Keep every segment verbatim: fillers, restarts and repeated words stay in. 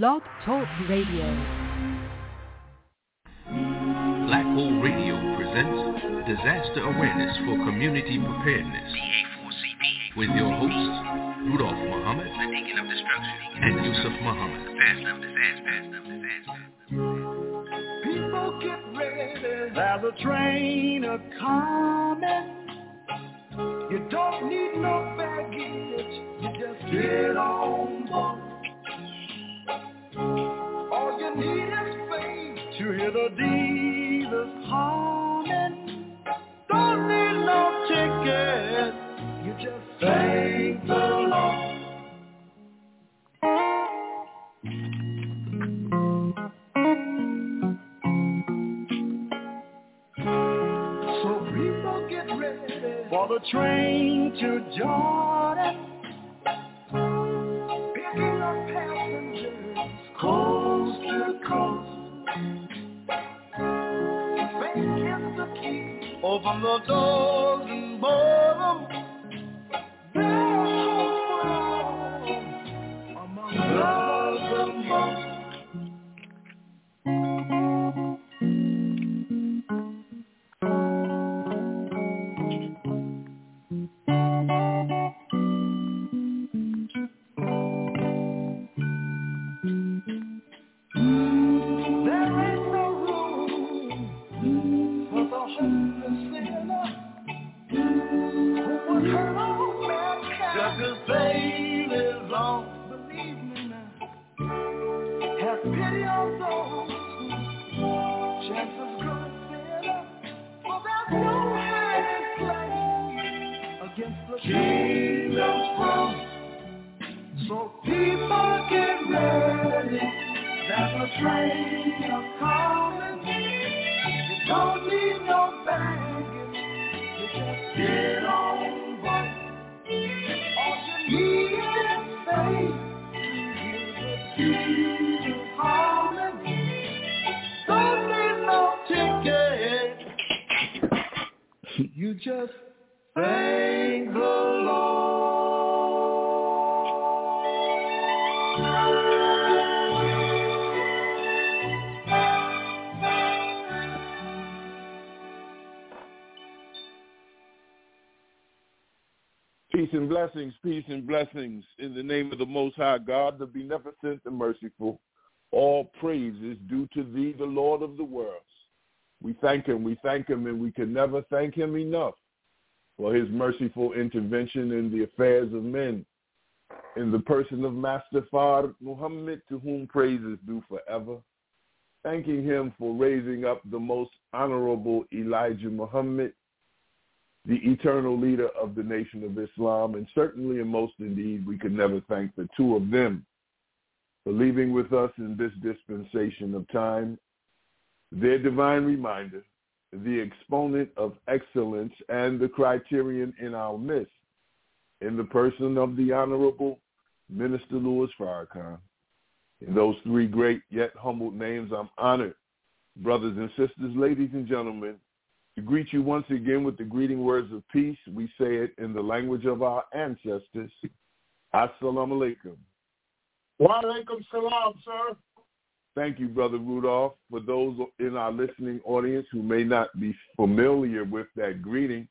Blog Talk Radio. Black Hole Radio presents Disaster Awareness for Community Preparedness. P A four C P. With your hosts, Rudolph Muhammad, the Deacon of Destruction, and Yusuf Muhammad. Fasten up the fast, fasten up the fast. People get ready, there's a train a coming. You don't need no baggage, you just get on board. All you need is faith to hear the divas calling. Don't need no ticket, you just thank the Lord. So people get ready for the train to Jordan. Coast to coast, faith is the key. Open the doors and board them. There's hope for all among love and blessings, peace and blessings in the name of the Most High God, the beneficent and merciful. All praise is due to thee, the Lord of the worlds. We thank him, we thank him, and we can never thank him enough for his merciful intervention in the affairs of men, in the person of Master Fard Muhammad, to whom praise is due forever. Thanking him for raising up the most honorable Elijah Muhammad, the eternal leader of the nation of Islam, and certainly and most indeed, we could never thank the two of them for leaving with us in this dispensation of time their divine reminder, the exponent of excellence and the criterion in our midst, in the person of the Honorable Minister Louis Farrakhan. In those three great yet humbled names, I'm honored, brothers and sisters, ladies and gentlemen, to greet you once again with the greeting words of peace. We say it in the language of our ancestors. Assalamu alaikum. Wa alaikum salam, sir. Thank you, Brother Rudolph. For those in our listening audience who may not be familiar with that greeting,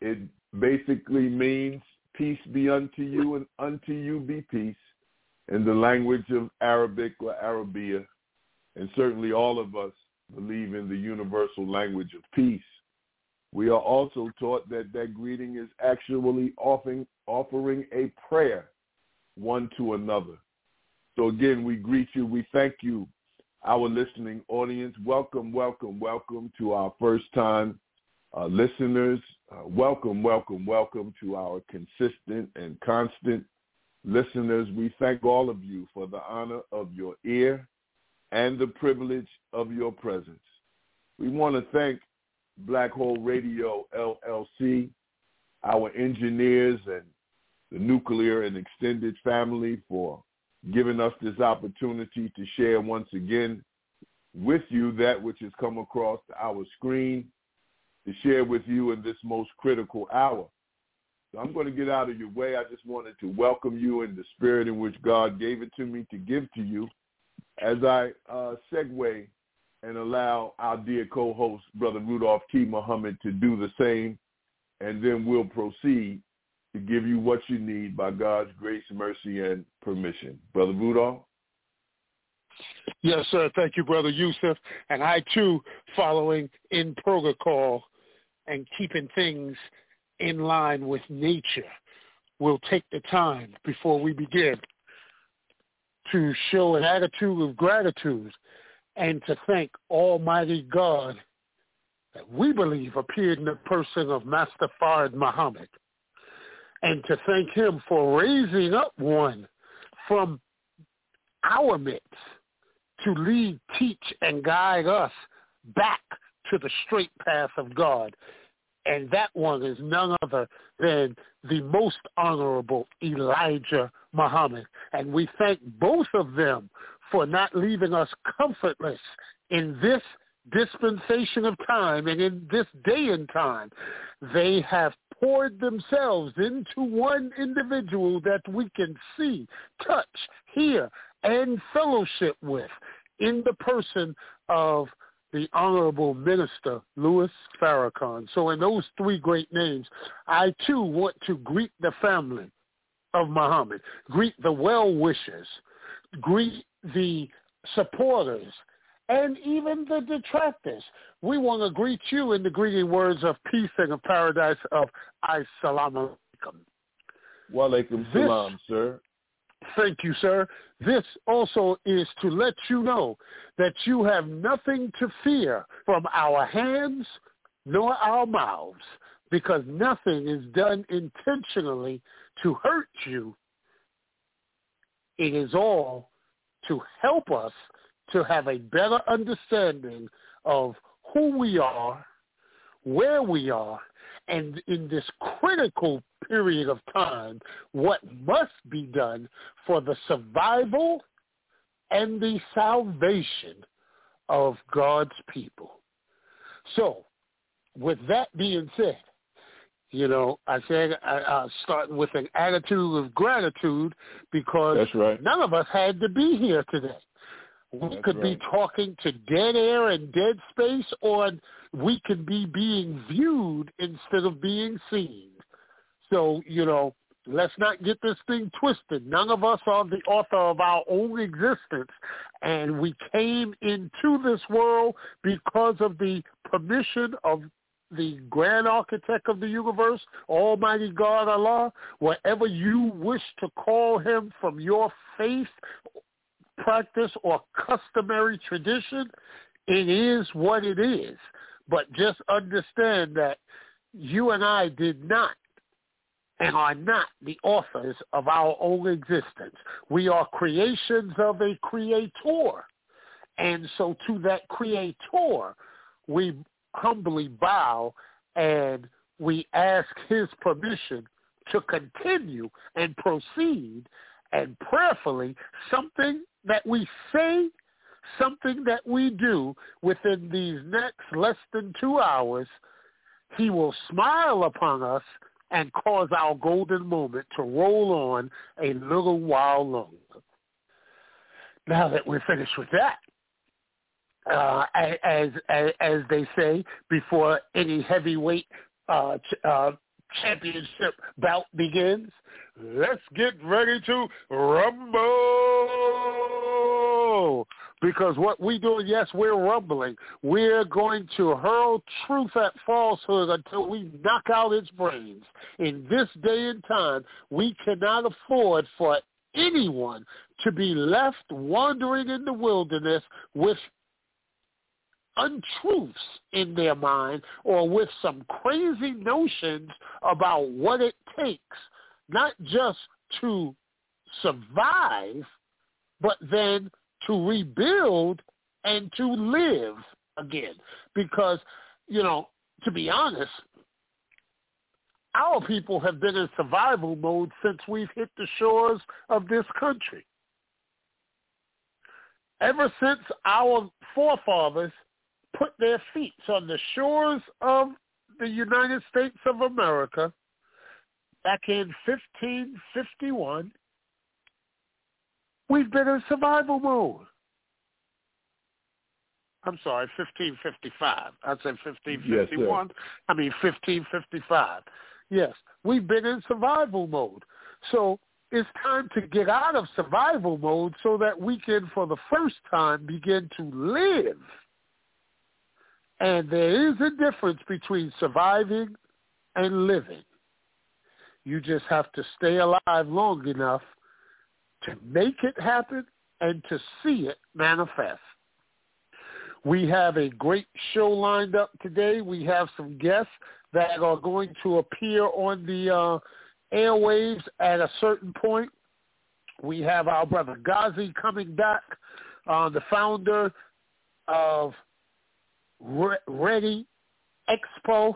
it basically means peace be unto you and unto you be peace in the language of Arabic or Arabia. And certainly all of us believe in the universal language of peace. We are also taught that that greeting is actually offering, offering a prayer one to another. So again, we greet you. We thank you, our listening audience. Welcome, welcome, welcome to our first-time uh, listeners. Uh, welcome, welcome, welcome to our consistent and constant listeners. We thank all of you for the honor of your ear and the privilege of your presence. We want to thank Black Hole Radio, L L C, our engineers and the nuclear and extended family for giving us this opportunity to share once again with you that which has come across our screen, to share with you in this most critical hour. So I'm going to get out of your way. I just wanted to welcome you in the spirit in which God gave it to me to give to you as I uh, segue and allow our dear co-host, Brother Rudolph T. Muhammad, to do the same, and then we'll proceed to give you what you need by God's grace, mercy, and permission. Brother Rudolph? Yes, sir. Thank you, Brother Yusuf. And I, too, following in protocol and keeping things in line with nature, will take the time before we begin to show an attitude of gratitude and to thank Almighty God that we believe appeared in the person of Master Fard Muhammad, and to thank him for raising up one from our midst to lead, teach, and guide us back to the straight path of God. And that one is none other than the most honorable Elijah Muhammad. And we thank both of them for not leaving us comfortless in this dispensation of time and in this day and time. They have poured themselves into one individual that we can see, touch, hear, and fellowship with in the person of the Honorable Minister Louis Farrakhan. So in those three great names, I too want to greet the family of Muhammad, greet the well-wishers, greet the supporters, and even the detractors. We want to greet you in the greeting words of peace and of paradise of Assalamu Alaikum. Wa Alaikum Salam, sir. Thank you, sir. This also is to let you know that you have nothing to fear from our hands nor our mouths, because nothing is done intentionally to hurt you. It is all to help us to have a better understanding of who we are, where we are, and in this critical period of time, what must be done for the survival and the salvation of God's people. So, with that being said, you know, I said I, I start with an attitude of gratitude because That's right. none of us had to be here today. We That's could right. be talking to dead air and dead space, or we could be being viewed instead of being seen. So, you know, let's not get this thing twisted. None of us are the author of our own existence, and we came into this world because of the permission of the grand architect of the universe, Almighty God, Allah, whatever you wish to call him from your faith, practice, or customary tradition. It is what it is. But just understand that you and I did not and are not the authors of our own existence. We are creations of a creator. And so to that creator, we humbly bow and we ask his permission to continue and proceed, and prayerfully, something that we say, something that we do within these next less than two hours, he will smile upon us and cause our golden moment to roll on a little while longer. Now that we're finished with that, uh, as, as as they say, before any heavyweight uh, ch- uh, championship bout begins, let's get ready to rumble. Because what we do, yes, we're rumbling. We're going to hurl truth at falsehood until we knock out its brains. In this day and time, we cannot afford for anyone to be left wandering in the wilderness with untruths in their mind or with some crazy notions about what it takes, not just to survive, but then to rebuild and to live again. Because, you know, to be honest, our people have been in survival mode since we've hit the shores of this country. Ever since our forefathers put their feet on the shores of the United States of America, back in fifteen fifty-one, we've been in survival mode. I'm sorry, fifteen fifty-five. I said fifteen fifty-one. Yes, I mean fifteen fifty-five. Yes, we've been in survival mode. So it's time to get out of survival mode so that we can, for the first time, begin to live. And there is a difference between surviving and living. You just have to stay alive long enough to make it happen and to see it manifest. We have a great show lined up today. We have some guests that are going to appear on the uh, airwaves at a certain point. We have our brother Ghazi coming back, uh, the founder of Re- ReadyXPO,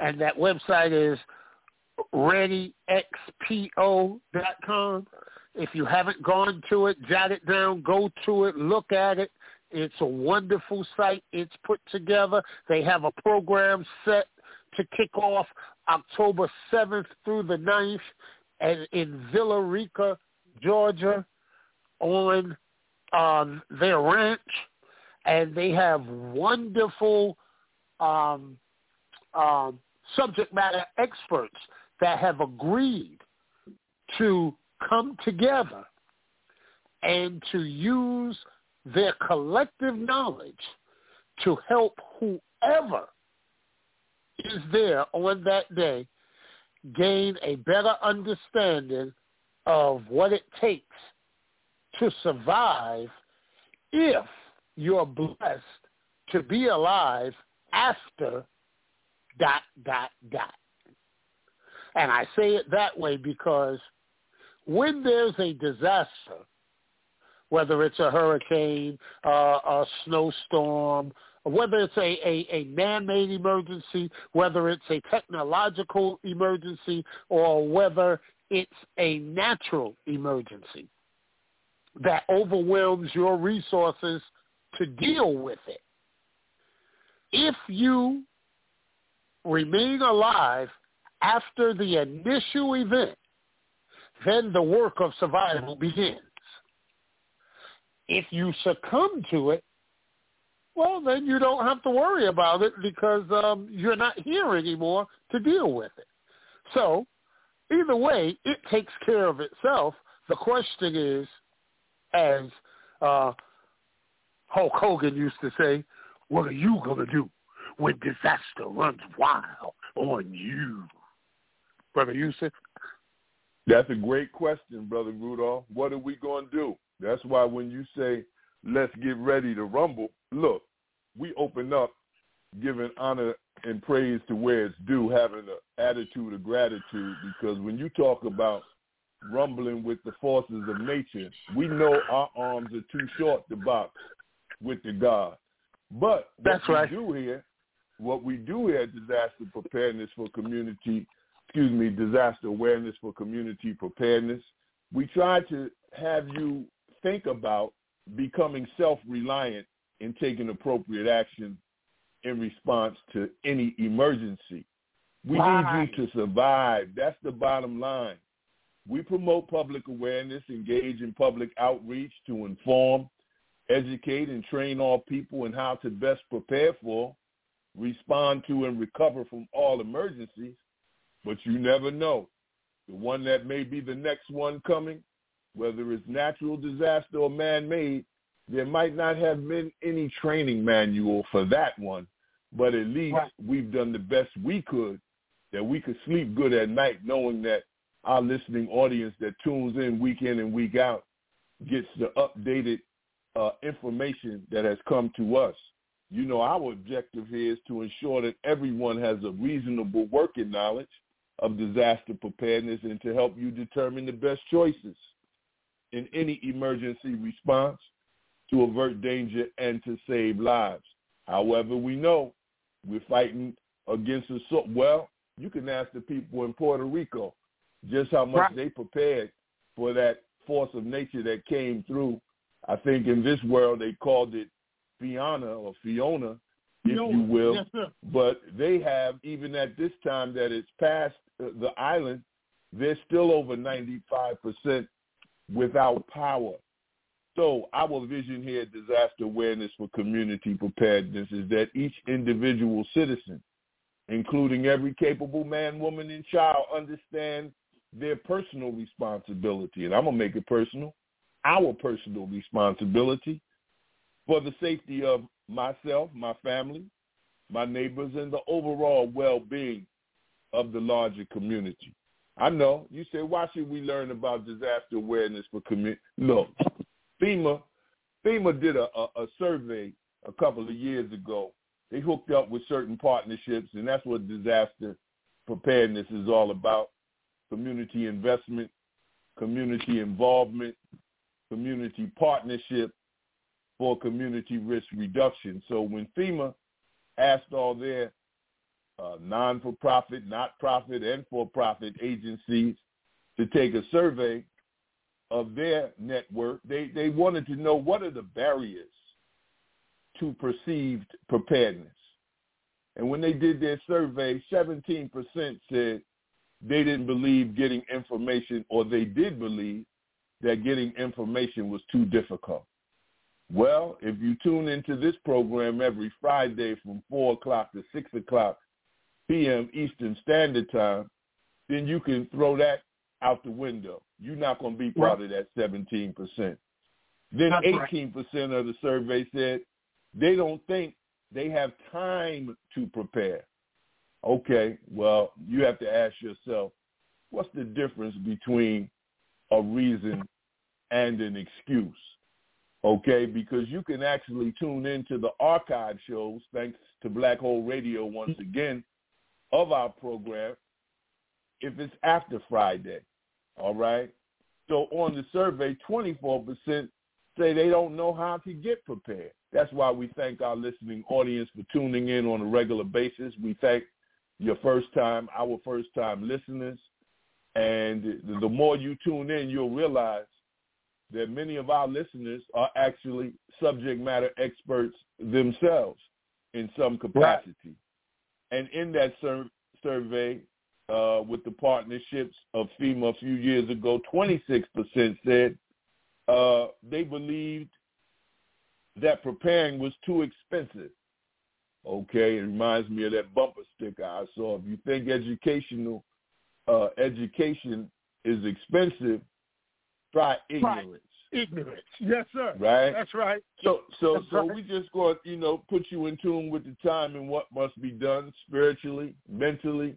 and that website is ready X P O dot com. If you haven't gone to it, jot it down, go to it, look at it. It's a wonderful site. It's put together. They have a program set to kick off October seventh through the ninth and in Villa Rica, Georgia, on uh, their ranch. And they have wonderful um, um, subject matter experts that have agreed to come together and to use their collective knowledge to help whoever is there on that day gain a better understanding of what it takes to survive if you're blessed to be alive after dot, dot, dot. And I say it that way because when there's a disaster, whether it's a hurricane, uh, a snowstorm, whether it's a, a, a man-made emergency, whether it's a technological emergency, or whether it's a natural emergency that overwhelms your resources to deal with it. If you remain alive after the initial event, then the work of survival begins. If you succumb to it, well, then you don't have to worry about it because um, you're not here anymore to deal with it. So either way, it takes care of itself. The question is, as uh, Hulk Hogan used to say, what are you going to do when disaster runs wild on you? Brother Yusuf? That's a great question, Brother Rudolph. What are we going to do? That's why when you say, let's get ready to rumble, look, we open up giving honor and praise to where it's due, having an attitude of gratitude, because when you talk about rumbling with the forces of nature, we know our arms are too short to box with the God. But what That's we right. do here, what we do here at Disaster Preparedness for Community, excuse me, Disaster Awareness for Community Preparedness, we try to have you think about becoming self-reliant and taking appropriate action in response to any emergency. We Why? need you to survive. That's the bottom line. We promote public awareness, engage in public outreach to inform, educate, and train all people in how to best prepare for, respond to, and recover from all emergencies. But you never know. The one that may be the next one coming, whether it's natural disaster or man-made, there might not have been any training manual for that one, but at least right. we've done the best we could, that we could sleep good at night knowing that our listening audience that tunes in week in and week out gets the updated uh, information that has come to us. You know, our objective here is to ensure that everyone has a reasonable working knowledge of disaster preparedness and to help you determine the best choices in any emergency response to avert danger and to save lives. However, we know we're fighting against a so well, you can ask the people in Puerto Rico just how much right. they prepared for that force of nature that came through. I think in this world they called it Fiona or Fiona, if you will. Yes, sir. But they have, even at this time that it's past the island, they're still over ninety-five percent without power. So our vision here at Disaster Awareness for Community Preparedness is that each individual citizen, including every capable man, woman, and child, understand their personal responsibility. And I'm going to make it personal, our personal responsibility for the safety of myself, my family, my neighbors, and the overall well-being of the larger community. I know. You say, why should we learn about disaster awareness for community? Look, FEMA, FEMA did a, a, a survey a couple of years ago. They hooked up with certain partnerships, and that's what disaster preparedness is all about: community investment, community involvement, community partnership for community risk reduction. So when FEMA asked all their uh, non-for-profit, not-profit, and for-profit agencies to take a survey of their network, they, they wanted to know what are the barriers to perceived preparedness. And when they did their survey, seventeen percent said they didn't believe getting information, or they did believe that getting information was too difficult. Well, if you tune into this program every Friday from four o'clock to six o'clock p.m. Eastern Standard Time, then you can throw that out the window. You're not going to be part of that seventeen percent. Then eighteen percent of the survey said they don't think they have time to prepare. Okay, well, you have to ask yourself, what's the difference between a reason and an excuse? Okay, because you can actually tune into the archive shows, thanks to Black Hole Radio once again, of our program, if it's after Friday, all right? So on the survey, twenty-four percent say they don't know how to get prepared. That's why we thank our listening audience for tuning in on a regular basis. We thank your first-time, our first-time listeners. And the more you tune in, you'll realize that many of our listeners are actually subject matter experts themselves in some capacity. Right. And in that sur- survey uh, with the partnerships of FEMA a few years ago, twenty-six percent said uh, they believed that preparing was too expensive. Okay, it reminds me of that bumper sticker I saw. If you think educational uh, education is expensive, try ignorance. Ignorance. Yes, sir. Right? That's right. So so, That's so right. We just going to, you know, put you in tune with the time and what must be done spiritually, mentally,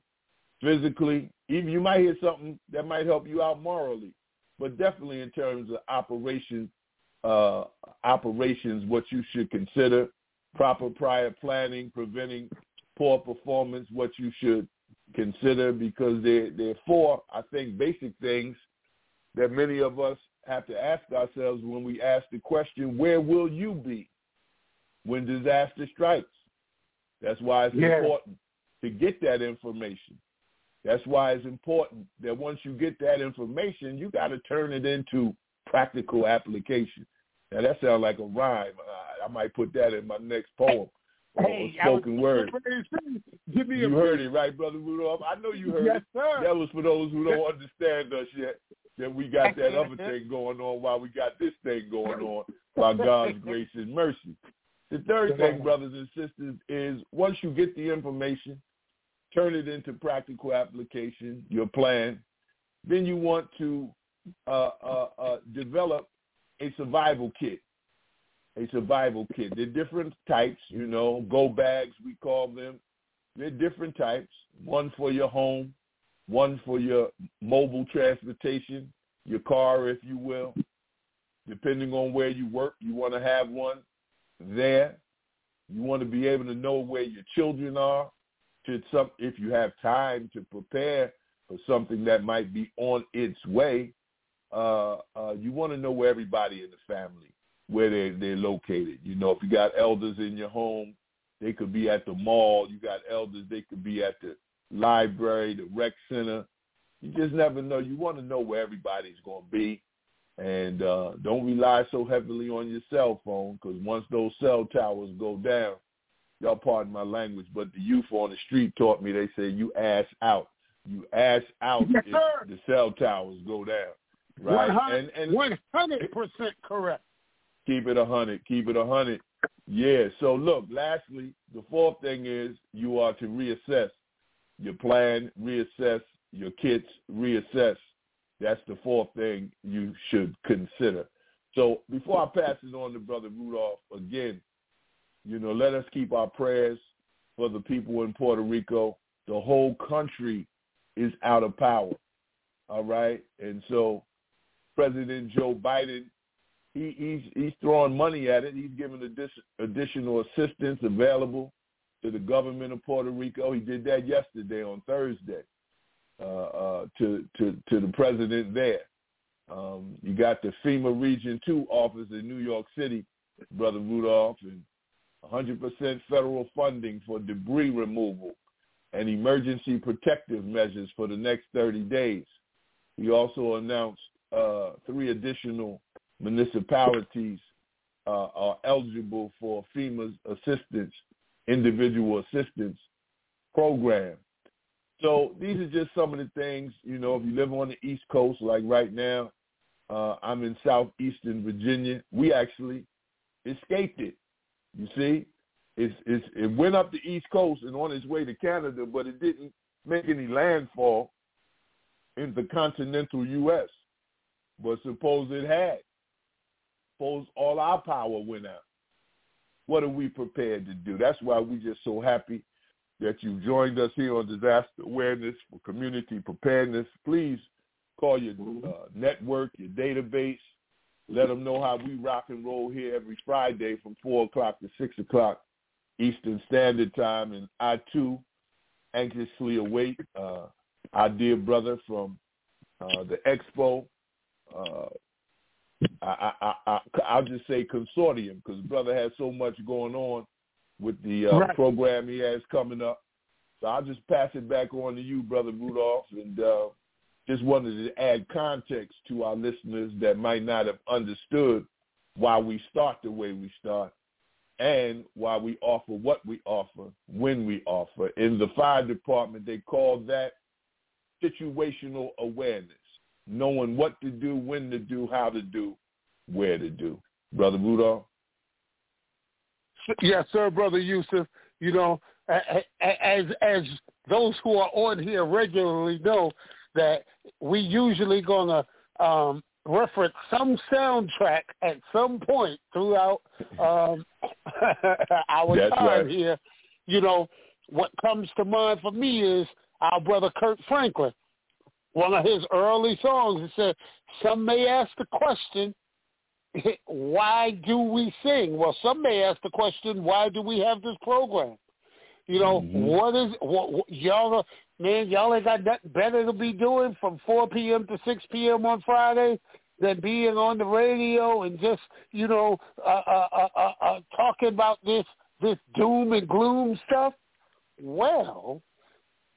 physically. Even you might hear something that might help you out morally, but definitely in terms of operation, uh, operations, what you should consider, proper prior planning, preventing poor performance, what you should consider, because there, there are four, I think, basic things that many of us have to ask ourselves when we ask the question, where will you be when disaster strikes? That's why it's yes. important to get that information. That's why it's important that once you get that information, you got to turn it into practical application. Now, that sounds like a rhyme. I, I might put that in my next poem or hey, spoken word. Give me you a heard minute. It, right, Brother Rudolph? I know you heard yes, it. Sir. That was for those who don't understand us yet. Then we got that other thing going on while we got this thing going on by God's grace and mercy. The third thing, brothers and sisters, is once you get the information, turn it into practical application, your plan, then you want to uh, uh, uh, develop a survival kit, a survival kit. There are different types, you know, go bags, we call them. There are different types, one for your home, one for your mobile transportation, your car, if you will. Depending on where you work, you want to have one there. You want to be able to know where your children are to some, if you have time to prepare for something that might be on its way. Uh, uh, you want to know where everybody in the family, where they're, they're located. You know, if you got elders in your home, they could be at the mall. You got elders, they could be at the library, the rec center. You just never know. You want to know where everybody's going to be. And uh, don't rely so heavily on your cell phone, because once those cell towers go down, y'all pardon my language, but the youth on the street taught me, they say, you ass out. You ass out yes, if sir. the cell towers go down. Right? one hundred percent, and, and one hundred percent correct. Keep it one hundred. Keep it one hundred. Yeah. So, look, lastly, the fourth thing is you are to reassess your plan, reassess your kits, reassess. That's the fourth thing you should consider. So before I pass it on to Brother Rudolph, again, you know, let us keep our prayers for the people in Puerto Rico. The whole country is out of power, all right? And so President Joe Biden, he, he's, he's throwing money at it. He's giving addition, additional assistance available to the government of Puerto Rico. He did that yesterday on Thursday uh, uh, to, to, to the president there. Um, you got the FEMA Region two office in New York City, Brother Rudolph, and one hundred percent federal funding for debris removal and emergency protective measures for the next thirty days. He also announced uh, three additional municipalities uh, are eligible for FEMA's assistance, individual assistance program. So these are just some of the things, you know, if you live on the East Coast, like right now, uh, I'm in southeastern Virginia. We actually escaped it, you see. It's, it's, it went up the East Coast and on its way to Canada, but it didn't make any landfall in the continental U S. But suppose it had. Suppose all our power went out. What are we prepared to do? That's why we're just so happy that you've joined us here on Disaster Awareness for Community Preparedness. Please call your uh, network, your database. Let them know how we rock and roll here every Friday from four o'clock to six o'clock Eastern Standard Time. And I, too, anxiously await uh, our dear brother from uh, the Expo. Uh, I, I, I, I'll just say consortium because brother has so much going on with the uh, right. program he has coming up. So I'll just pass it back on to you, Brother Rudolph, and uh, just wanted to add context to our listeners that might not have understood why we start the way we start and why we offer what we offer when we offer. In the fire department, they call that situational awareness, knowing what to do, when to do, how to do, where to do. Brother Rudolph? Yes, sir, Brother Yusuf. You know, as as those who are on here regularly know that we usually going to um, reference some soundtrack at some point throughout um, our That's time right. here. You know, what comes to mind for me is our brother Kirk Franklin. One of his early songs, he said, some may ask the question, why do we sing? Well, some may ask the question, why do we have this program? You know, mm-hmm. what is what, what y'all? Man, y'all ain't got nothing better to be doing from four p.m. to six p.m. on Friday than being on the radio and just, you know, uh, uh, uh, uh, uh, talking about this this doom and gloom stuff. Well,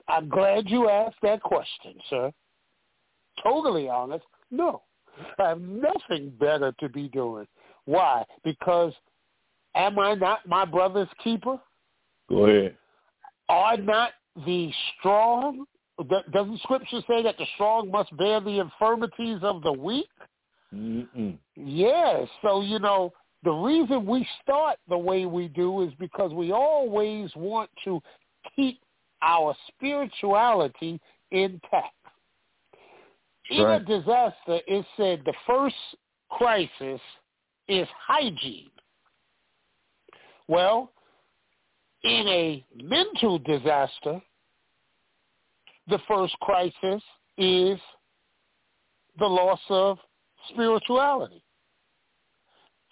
I'm glad you asked that question, sir. Totally honest, no. I have nothing better to be doing. Why? Because am I not my brother's keeper? Go ahead. Are not the strong, doesn't Scripture say that the strong must bear the infirmities of the weak? Mm-mm. Yes. So, you know, the reason we start the way we do is because we always want to keep our spirituality intact. In a disaster, it said the first crisis is hygiene. Well, in a mental disaster, the first crisis is the loss of spirituality.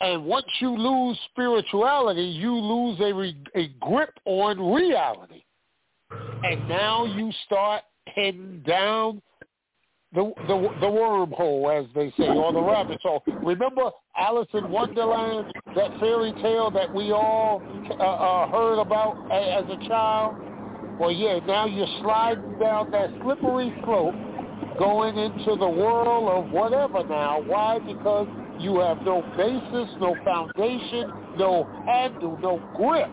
And once you lose spirituality, you lose a, re- a grip on reality. And now you start heading down The, the the wormhole, as they say, or the rabbit hole. Remember Alice in Wonderland, that fairy tale that we all uh, uh, heard about as a child? Well, yeah, now you're sliding down that slippery slope, going into the world of whatever now. Why? Because you have no basis, no foundation, no handle, no grip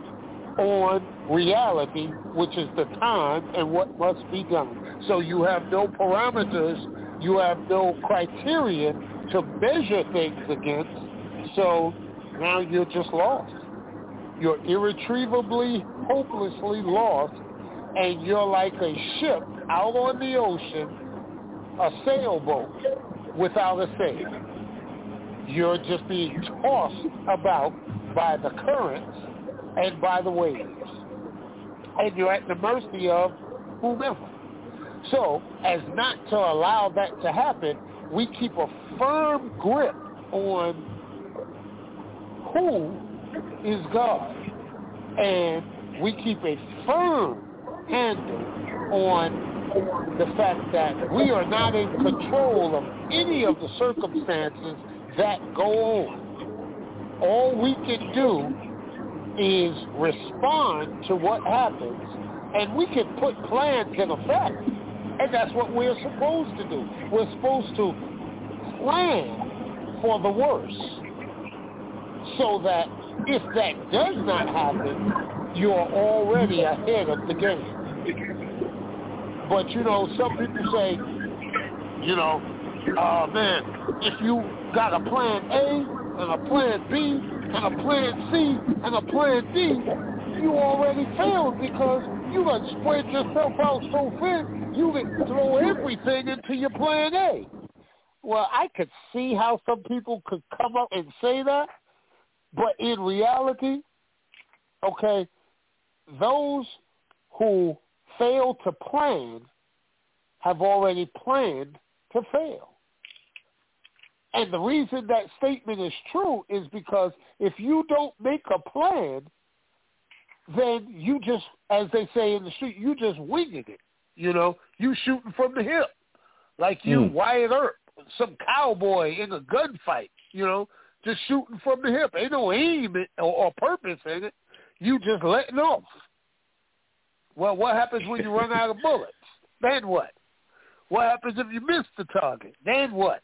on reality, which is the time and what must be done. So you have no parameters, you have no criteria to measure things against, so now you're just lost. You're irretrievably, hopelessly lost, and you're like a ship out on the ocean, a sailboat without a sail. You're just being tossed about by the currents and by the waves, and you're at the mercy of whomever. So, as not to allow that to happen, we keep a firm grip on who is God, and we keep a firm handle on the fact that we are not in control of any of the circumstances that go on. All we can do is respond to what happens, and we can put plans in effect. And that's what we're supposed to do. We're supposed to plan for the worst, so that if that does not happen, you're already ahead of the game. But, you know, some people say, you know, oh, uh, man, if you got a plan A and a plan B and a plan C and a plan D, you already failed, because you done spread yourself out so thin. You can throw everything into your plan A. Well, I could see how some people could come up and say that, but in reality, okay, those who fail to plan have already planned to fail. And the reason that statement is true is because if you don't make a plan, then you just, as they say in the street, you just winging it. You know, you shooting from the hip, like you mm. Wyatt Earp, some cowboy in a gunfight, you know, just shooting from the hip. Ain't no aim it or, or purpose in it. You just letting off. Well, what happens when you run out of bullets? Then what? What happens if you miss the target? Then what?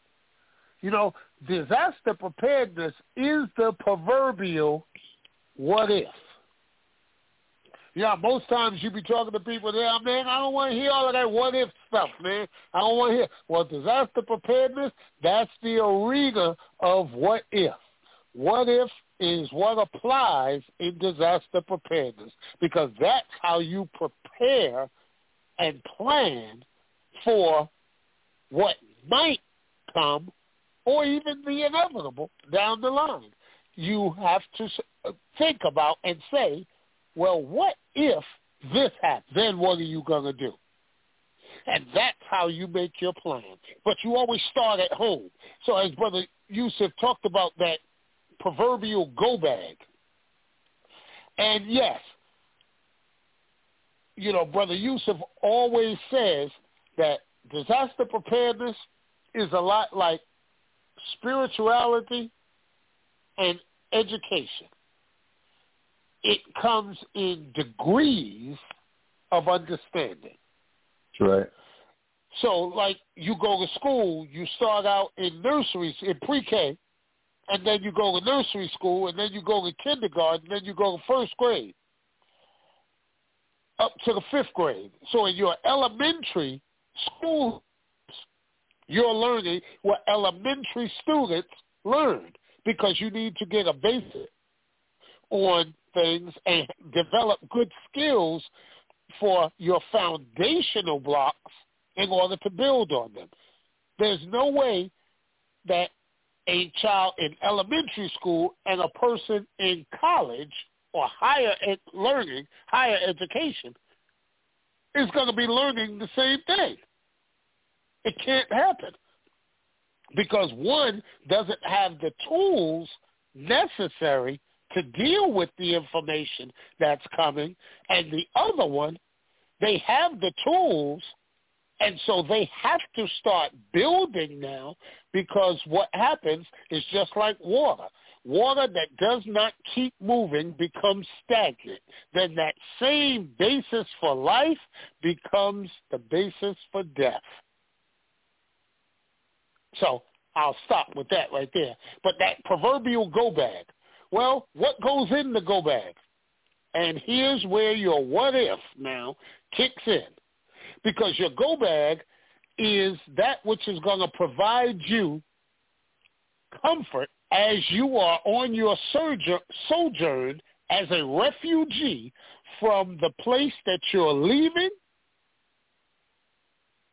You know, disaster preparedness is the proverbial what if. Yeah, most times you be talking to people there, yeah, man, I don't want to hear all of that what-if stuff, man. I don't want to hear. Well, disaster preparedness, that's the arena of what if. What if is what applies in disaster preparedness, because that's how you prepare and plan for what might come or even the inevitable down the line. You have to think about and say, well, what if this happens? Then what are you going to do? And that's how you make your plan. But you always start at home. So as Brother Yusuf talked about that proverbial go bag, and yes, you know, Brother Yusuf always says that disaster preparedness is a lot like spirituality and education. It comes in degrees of understanding. Right. So, like, you go to school, you start out in nurseries, in pre-K, and then you go to nursery school, and then you go to kindergarten, and then you go to first grade, up to the fifth grade. So in your elementary school, you're learning what elementary students learn, because you need to get a basic on things and develop good skills for your foundational blocks in order to build on them. There's no way that a child in elementary school and a person in college or higher ed- learning, higher education, is going to be learning the same thing. It can't happen, because one doesn't have the tools necessary to deal with the information that's coming, and the other one, they have the tools, and so they have to start building now, because what happens is just like water. Water that does not keep moving becomes stagnant. Then that same basis for life becomes the basis for death. So I'll stop with that right there. But that proverbial go bag. Well, what goes in the go bag? And here's where your what if now kicks in, because your go bag is that which is going to provide you comfort as you are on your sojourn as a refugee from the place that you're leaving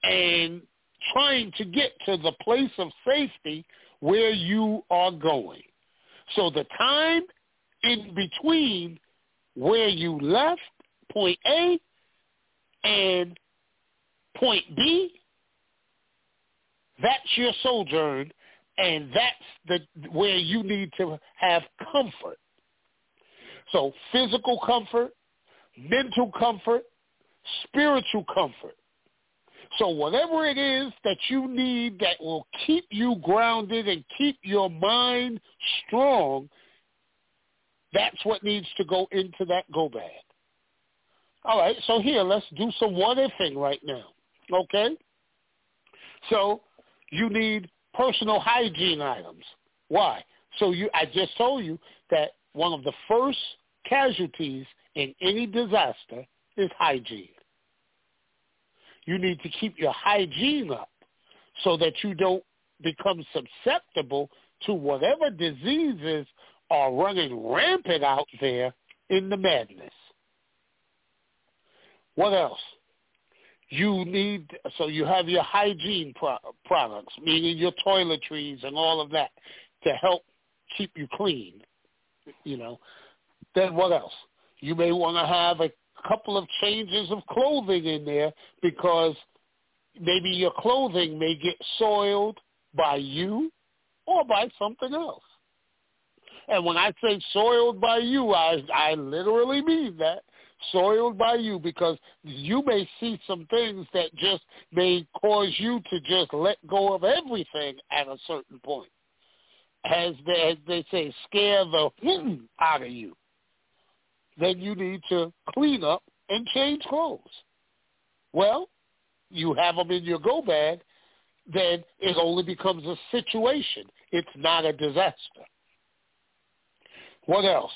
and trying to get to the place of safety where you are going. So the time in between where you left, point A, and point B, that's your sojourn, and that's the where you need to have comfort. So physical comfort, mental comfort, spiritual comfort. So whatever it is that you need that will keep you grounded and keep your mind strong, that's what needs to go into that go bag. All right, so here, let's do some what-ifing right now, okay? So you need personal hygiene items. Why? So you, I just told you that one of the first casualties in any disaster is hygiene. You need to keep your hygiene up so that you don't become susceptible to whatever diseases are running rampant out there in the madness. What else? You need, so you have your hygiene pro- products, meaning your toiletries and all of that to help keep you clean, you know. Then what else? You may want to have a couple of changes of clothing in there because maybe your clothing may get soiled by you or by something else. And when I say soiled by you, I, I literally mean that. Soiled by you, because you may see some things that just may cause you to just let go of everything at a certain point. As they, as they say, scare the hmm out of you. Then you need to clean up and change clothes. Well, you have them in your go bag, then it only becomes a situation. It's not a disaster. What else?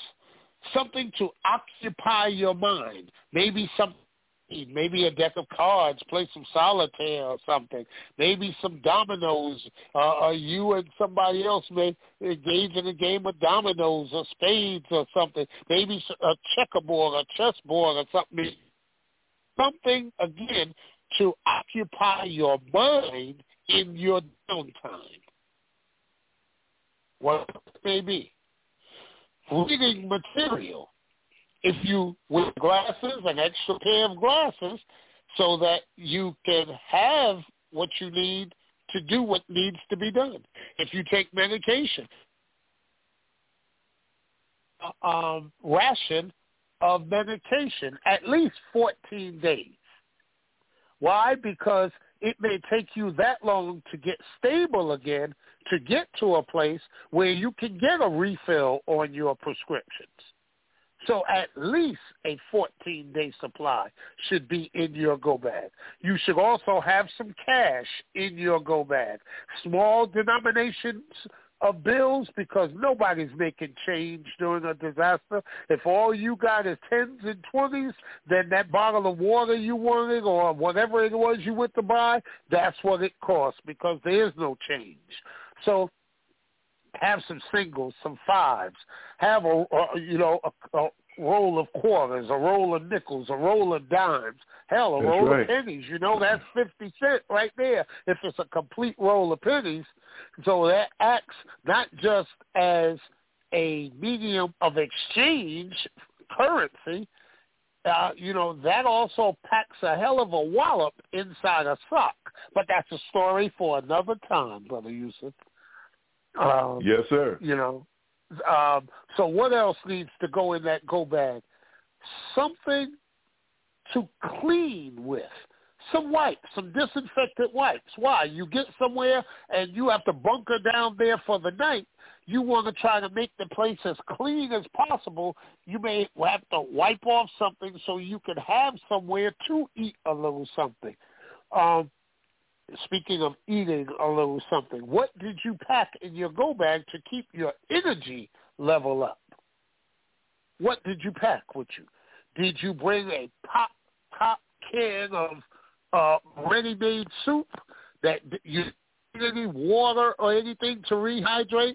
Something to occupy your mind. Maybe some, maybe a deck of cards, play some solitaire or something. Maybe some dominoes. Uh, you and somebody else may engage in a game of dominoes or spades or something. Maybe a checkerboard, a chessboard or something. Something, again, to occupy your mind in your downtime. What it may be. Reading material, if you wear glasses, an extra pair of glasses, so that you can have what you need to do what needs to be done. If you take medication, um, ration of medication, at least fourteen days. Why? Because it may take you that long to get stable again, to get to a place where you can get a refill on your prescriptions. So at least a fourteen-day supply should be in your go bag. You should also have some cash in your go bag, small denominations of bills, because nobody's making change during a disaster. If all you got is tens and twenties, then that bottle of water you wanted or whatever it was you went to buy, that's what it costs, because there is no change. So have some singles, some fives, have a, a you know a, a roll of quarters, a roll of nickels, a roll of dimes, hell, a that's roll right. of pennies. You know, that's fifty cent right there if it's a complete roll of pennies. So that acts not just as a medium of exchange currency, uh, you know, that also packs a hell of a wallop inside a sock. But that's a story for another time, Brother Yusuf. Um, yes, sir. You know, um, so what else needs to go in that go bag? Something to clean with. Some wipes, some disinfectant wipes. Why? You get somewhere and you have to bunker down there for the night. You want to try to make the place as clean as possible. You may have to wipe off something so you can have somewhere to eat a little something. Um, speaking of eating a little something, what did you pack in your go bag to keep your energy level up? What did you pack with you? Did you bring a pop pop can of uh, ready-made soup that you didn't need water or anything to rehydrate?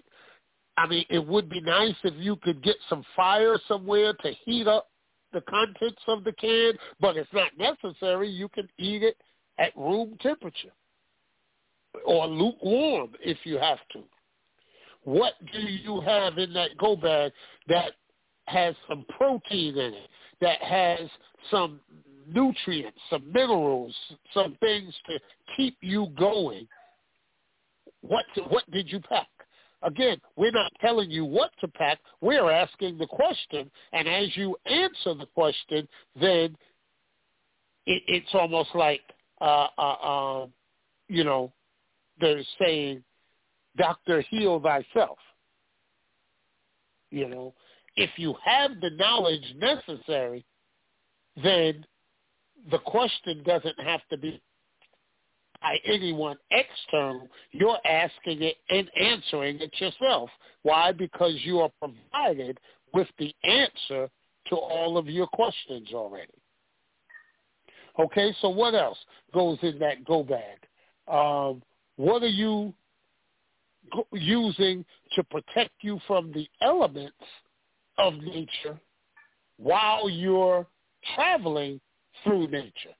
I mean, it would be nice if you could get some fire somewhere to heat up the contents of the can, but it's not necessary. You can eat it at room temperature or lukewarm if you have to. What do you have in that go bag that has some protein in it, that has some nutrients, some minerals, some things to keep you going? What what did you pack? Again, we're not telling you what to pack. We're asking the question, and as you answer the question, then it, it's almost like, uh, uh, uh, you know, they're saying, Doctor, heal thyself. You know, if you have the knowledge necessary, then the question doesn't have to be by anyone external. You're asking it and answering it yourself. Why? Because you are provided with the answer to all of your questions already. Okay, so what else goes in that go bag? Um, what are you using to protect you from the elements of nature while you're traveling through nature?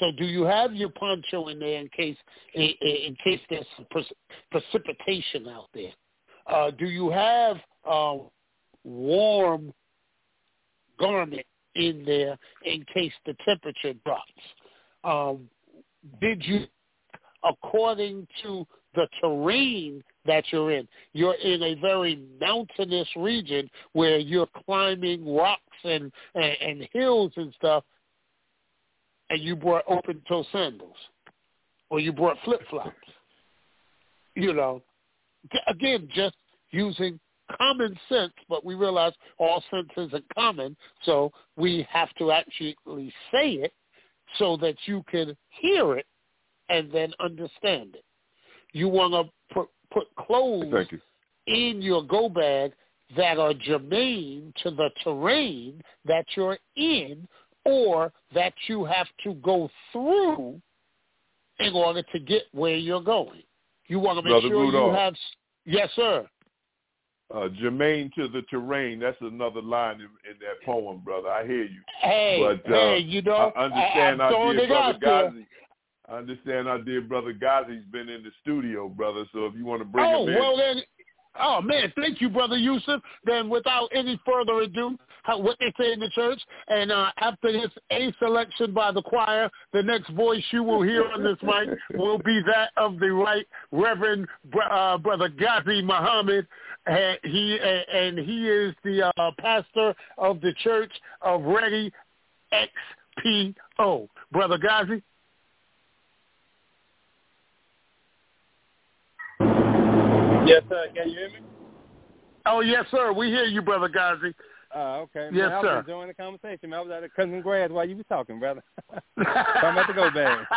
So do you have your poncho in there in case in, in case there's some precipitation out there? Uh, do you have a warm garment in there in case the temperature drops? Um, did you, according to the terrain that you're in, you're in a very mountainous region where you're climbing rocks and, and, and hills and stuff, and you brought open-toe sandals, or you brought flip-flops, you know. Again, just using common sense, but we realize all sense isn't common, so we have to actually say it so that you can hear it and then understand it. You want to put, put clothes you. in your go bag that are germane to the terrain that you're in, or that you have to go through in order to get where you're going. You want to make Brother sure Rudolph. you have... Yes, sir. Uh, germane to the terrain. That's another line in, in that poem, brother. I hear you. Hey, but, uh, hey, you know, I understand I, our dear Brother Ghazi. I understand our dear Brother Ghazi's been in the studio, brother, so if you want to bring oh, him in... Well, then, oh, man, thank you, Brother Yusuf. Then without any further ado... How, what they say in the church, and uh, after this A selection by the choir, the next voice you will hear on this mic will be that of the right Reverend uh, Brother Ghazi Muhammad. And he, and he is the uh, pastor of the Church of Ready X P O. Brother Ghazi? Yes, sir. Can you hear me? Oh, yes, sir. We hear you, Brother Ghazi. Uh, okay. Yes, man, I was sir. enjoying the conversation. Man, I was at a cousin grad while you were talking, brother. So I'm about to go back.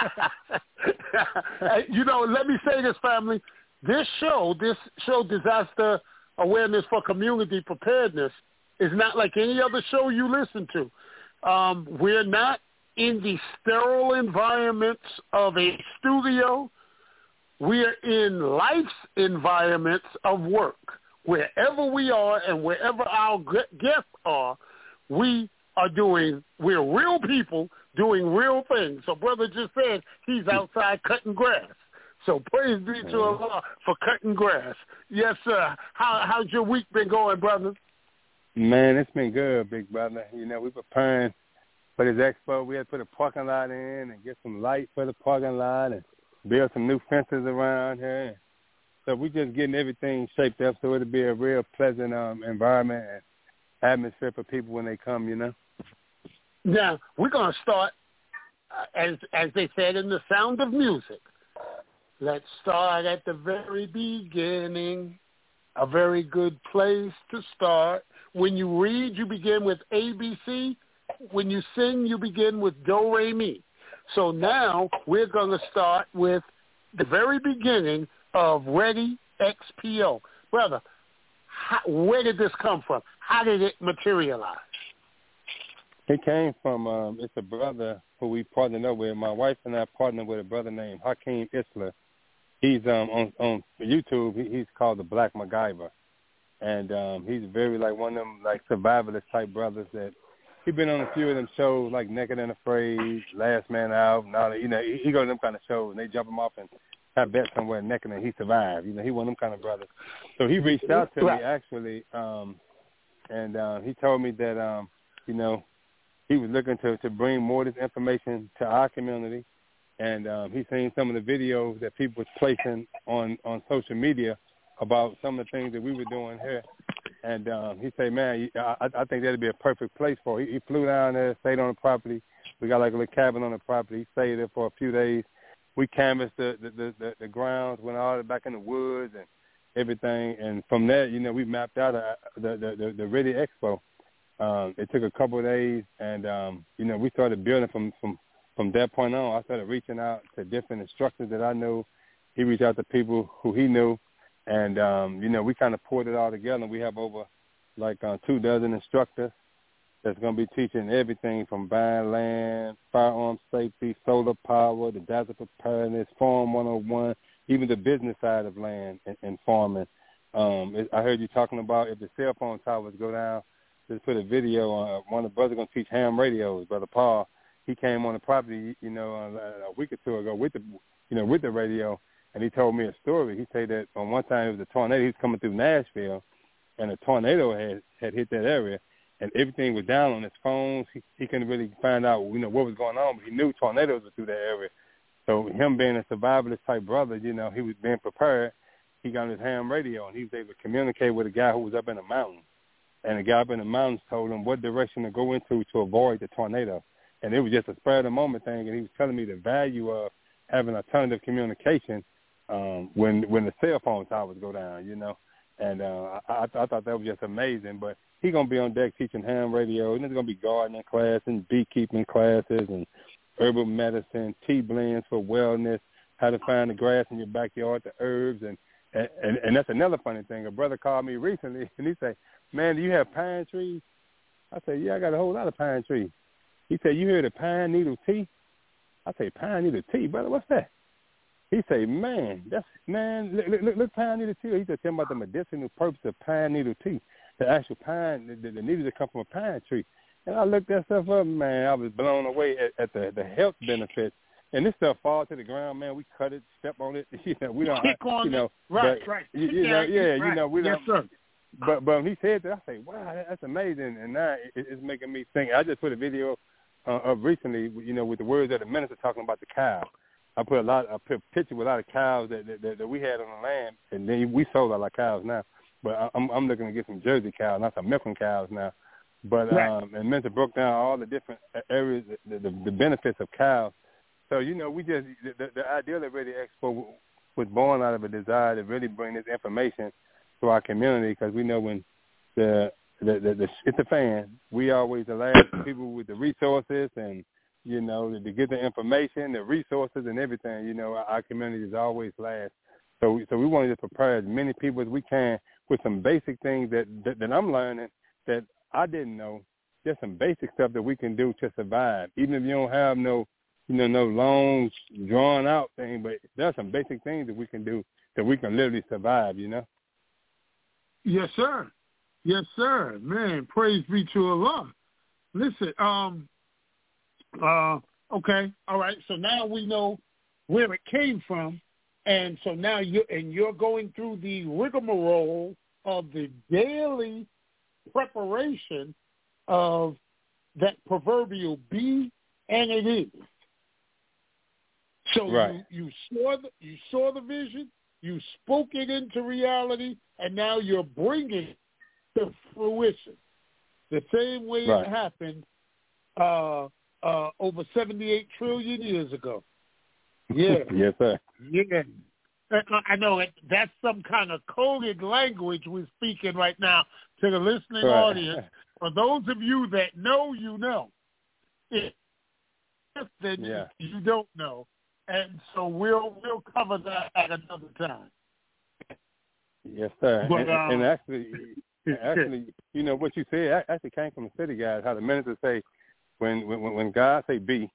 You know, let me say this, family. This show, this show, Disaster Awareness for Community Preparedness, is not like any other show you listen to. Um, we're not in the sterile environments of a studio. We're in life's environments of work. Wherever we are and wherever our guests are, we are doing, we're real people doing real things. So brother just said he's outside cutting grass. So praise be to Allah for cutting grass. Yes, sir. How, how's your week been going, brother? Man, it's been good, big brother. You know, we preparing for this expo. We had to put a parking lot in and get some light for the parking lot and build some new fences around here. So we're just getting everything shaped up so it'll be a real pleasant um, environment and atmosphere for people when they come, you know? Now, we're going to start, uh, as as they said in The Sound of Music, let's start at the very beginning, a very good place to start. When you read, you begin with A B C. When you sing, you begin with Do, Re, Mi. So now we're going to start with the very beginning of Ready X P O. Brother, How, where did this come from? How did it materialize? It came from, um, it's a brother who we partnered up with. My wife and I partnered with a brother named Hakeem Isler. He's um, on, on YouTube. He, he's called the Black MacGyver. And um, he's very like one of them like survivalist type brothers that he's been on a few of them shows like Naked and Afraid, Last Man Out. And all that. You know, he, he go to them kind of shows and they jump him off and have bet somewhere naked and he survived. You know, he one of them kind of brothers. So he reached out to me actually, um, and uh, he told me that um, you know he was looking to to bring more of this information to our community, and um, he seen some of the videos that people was placing on on social media about some of the things that we were doing here. And um, he said, man, I, I think that would be a perfect place for it. He, he flew down there, stayed on the property. We got like a little cabin on the property. He stayed there for a few days. We canvassed the, the, the, the, the grounds, went all back in the woods and everything. And from there, you know, we mapped out a, the, the, the, the Ready Expo. Um, it took a couple of days, and, um, you know, we started building from, from, from that point on. I started reaching out to different instructors that I knew. He reached out to people who he knew. And, um, you know, we kind of poured it all together. We have over, like, uh, two dozen instructors that's going to be teaching everything from buying land, firearm safety, solar power, the disaster preparedness, farm one oh one, even the business side of land and, and farming. Um, it, I heard you talking about if the cell phone towers go down, just put a video on. One of the brothers going to teach ham radios, Brother Paul. He came on the property, you know, a, a week or two ago with the, you know, with the radio. And he told me a story. He said that on one time it was a tornado. He was coming through Nashville, and a tornado had, had hit that area, and everything was down on his phones. He, he couldn't really find out, you know, what was going on, but he knew tornadoes were through that area. So him being a survivalist-type brother, you know, he was being prepared. He got on his ham radio, and he was able to communicate with a guy who was up in the mountains. And the guy up in the mountains told him what direction to go into to avoid the tornado. And it was just a spur-of-the-moment thing, and he was telling me the value of having alternative communication Um, when when the cell phone towers go down, you know, and uh, I, I thought that was just amazing. But he's gonna be on deck teaching ham radio, and there's gonna be gardening classes, and beekeeping classes, and herbal medicine, tea blends for wellness, how to find the grass in your backyard, the herbs, and and, and, and that's another funny thing. A brother called me recently, and he said, "Man, do you have pine trees?" I said, "Yeah, I got a whole lot of pine trees." He said, "You hear the pine needle tea?" I said, "Pine needle tea, brother? What's that?" He say, man, that's man. Look, look, look, pine needle tea. He just talking about the medicinal purpose of pine needle tea, the actual pine, the, the needles that come from a pine tree. And I looked that stuff up, man. I was blown away at, at the the health benefits. And this stuff falls to the ground, man. We cut it, step on it. You know, we don't. Kick on you know, it. Right, but, right. You, you yeah, know, yeah. Right. You know, we don't. Yes, sir. But but when he said that, I say, wow, that's amazing. And now it, it's making me think. I just put a video uh, up recently, you know, with the words of the minister talking about the cow. I put a lot. I put a picture with a lot of cows that that, that we had on the land, and then we sold a lot of cows now. But I, I'm I'm looking to get some Jersey cows, not some milking cows now. But right. um, and Mentor broke down all the different areas, the, the, the benefits of cows. So you know, we just the, the idea that Ready Expo was born out of a desire to really bring this information to our community, because we know when the the, the, the it's a fan, we always allow people with the resources and. You know, to get the information, the resources, and everything. You know, our community is always last. So, so we wanted to prepare as many people as we can with some basic things that, that, that I'm learning that I didn't know. Just some basic stuff that we can do to survive, even if you don't have no, you know, no long drawn out thing. But there's some basic things that we can do that we can literally survive. You know. Yes, sir. Yes, sir. Man, praise be to Allah. Listen, um. Uh, okay, all right. So now we know where it came from, and so now you and you're going through the rigmarole of the daily preparation of that proverbial bee, and it is. So right. you, you saw the, you saw the vision, you spoke it into reality, and now you're bringing it to fruition. The same way right. it happened. Uh, Uh, over seventy-eight trillion years ago. Yeah. Yes, sir. Yeah. I know it, that's some kind of coded language we're speaking right now to the listening right. audience. For those of you that know, you know. If then yeah. you, you don't know. And so we'll we'll cover that at another time. Yes, sir. But, and, um, and actually, actually, you know what you said actually came from the city guys. How the ministers say, when when when God say be,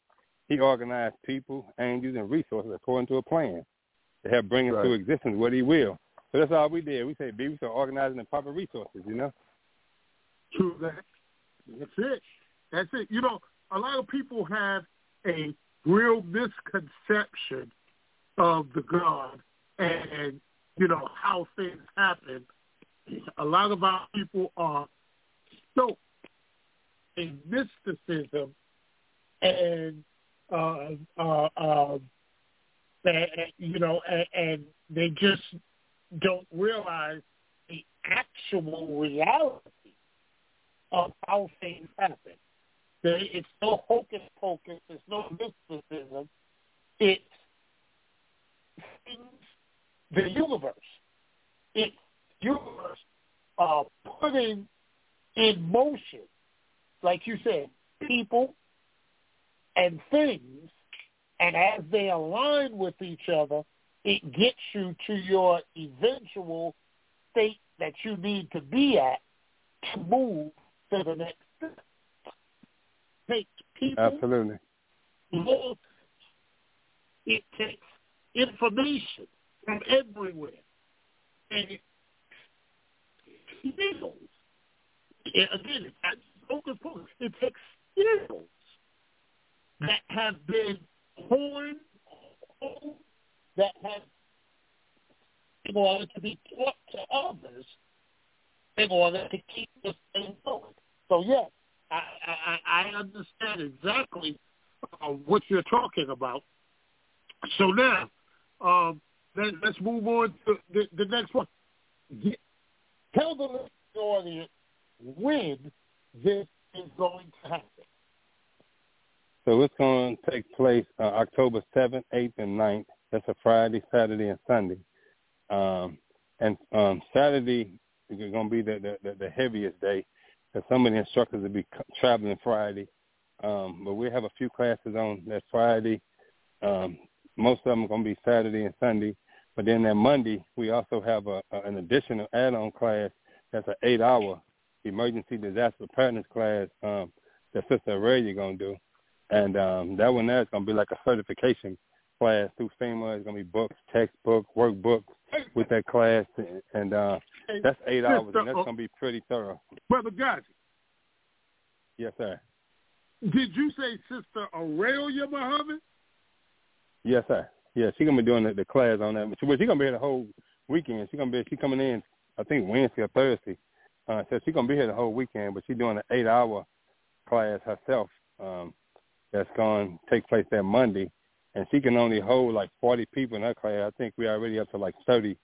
He organized people, angels, and resources according to a plan to help bring right. into existence what He will. So that's all we did. We say be. We start organizing the proper resources. You know. True that. That's it. That's it. You know, a lot of people have a real misconception of the God and, you know, how things happen. A lot of our people are so in mysticism and, uh, uh, uh, and you know, and, and they just don't realize the actual reality of how things happen. It's no hocus-pocus. It's no mysticism. It's things, the universe. It's the universe uh, putting in motion, like you said, people and things, and as they align with each other, it gets you to your eventual state that you need to be at to move to the next step. Takes people. Absolutely. More, it takes information from everywhere, and it skills. It, again, it's not focus, focus. It takes skills that have been honed, that have in order to be taught to others, in order to keep this thing going. So yes. I, I, I understand exactly uh, what you're talking about. So now, um, let, let's move on to the, the next one. Get, tell the audience when this is going to happen. So it's going to take place uh, October seventh, eighth, and ninth. That's a Friday, Saturday, and Sunday. Um, and um, Saturday is going to be the, the, the heaviest day. Some of the instructors will be traveling Friday, um, but we have a few classes on that Friday. Um, most of them are going to be Saturday and Sunday, but then that Monday we also have a, a, an additional add-on class that's an eight-hour emergency disaster preparedness class um, that Sister Aurelia is going to do, and um, that one there is going to be like a certification class through FEMA. It's going to be books, textbooks, workbooks with that class, and, and uh, that's eight hours, and that's going to be pretty thorough. Brother Ghazi. Yes, sir. Did you say Sister Aurelia Muhammad? Yes, sir. Yeah, she's going to be doing the, the class on that. But she's she going to be here the whole weekend. She's going to be she coming in, I think, Wednesday or Thursday. Uh, so she's going to be here the whole weekend, but she's doing an eight-hour class herself um, that's going to take place that Monday. And she can only hold like forty people in her class. I think we're already up to like thirty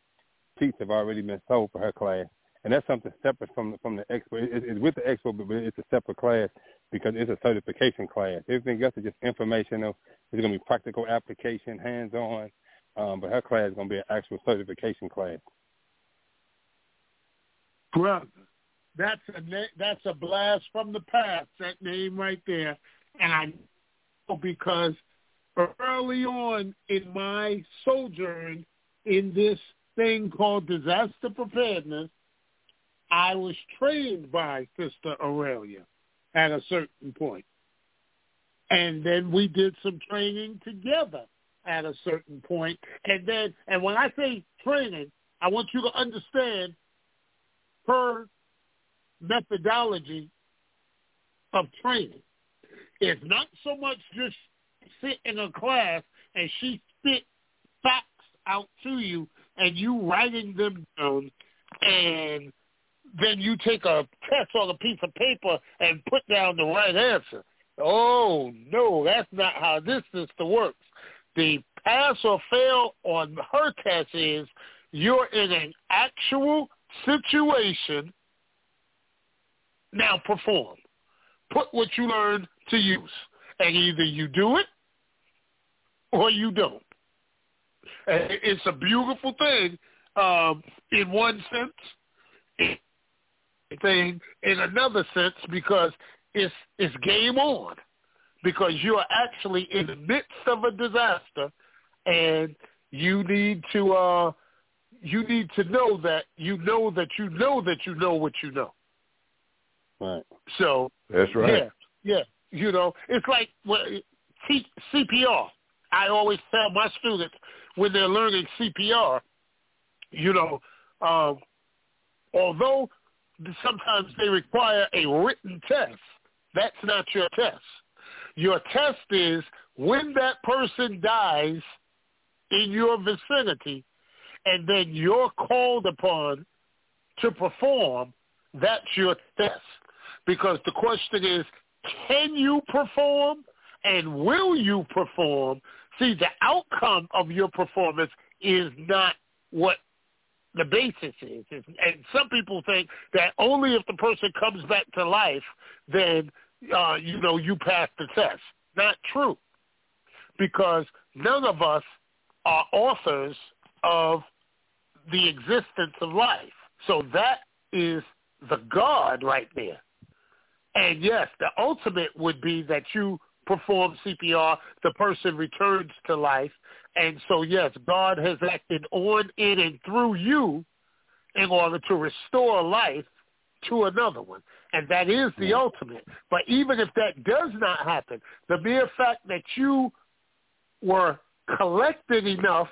seats have already been sold for her class. And that's something separate from the, from the expo. It, it, it's with the expo, but it's a separate class because it's a certification class. Everything else is just informational. It's going to be practical application, hands-on. Um, but her class is going to be an actual certification class. Brother, that's a, that's a blast from the past, that name right there. And I know because early on in my sojourn in this thing called disaster preparedness, I was trained by Sister Aurelia at a certain point. And then we did some training together at a certain point. And then, and when I say training, I want you to understand her methodology of training. It's not so much just sit in a class and she spit facts out to you and you writing them down and then you take a test on a piece of paper and put down the right answer. Oh, no, that's not how this sister works. The pass or fail on her test is you're in an actual situation. Now perform. Put what you learned to use. And either you do it or you don't. It's a beautiful thing um, in one sense, thing in another sense, because it's it's game on, because you are actually in the midst of a disaster and you need to uh, you need to know that you know that you know that you know what you know. Right. So that's right. Yeah, yeah. You know, it's like well, C- CPR. I always tell my students when they're learning C P R, you know, um, although sometimes they require a written test, that's not your test. Your test is when that person dies in your vicinity, and then you're called upon to perform, that's your test. Because the question is, can you perform and will you perform? See, the outcome of your performance is not what the basis is. And some people think that only if the person comes back to life, then, uh, you know, you pass the test. Not true. Because none of us are authors of the existence of life. So that is the God right there. And yes, the ultimate would be that you perform C P R, the person returns to life, and so yes, God has acted on, in, and through you in order to restore life to another one, and that is the ultimate. But even if that does not happen, the mere fact that you were collected enough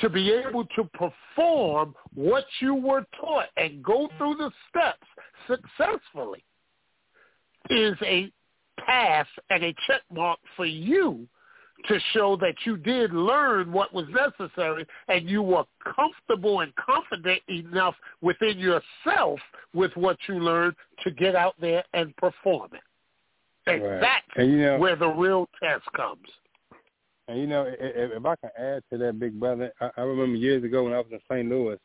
to be able to perform what you were taught and go through the steps successfully is a pass and a check mark for you to show that you did learn what was necessary and you were comfortable and confident enough within yourself with what you learned to get out there and perform it. And right. that's and, you know, where the real test comes. And, you know, if, if I can add to that, big brother, I, I remember years ago when I was in Saint Louis,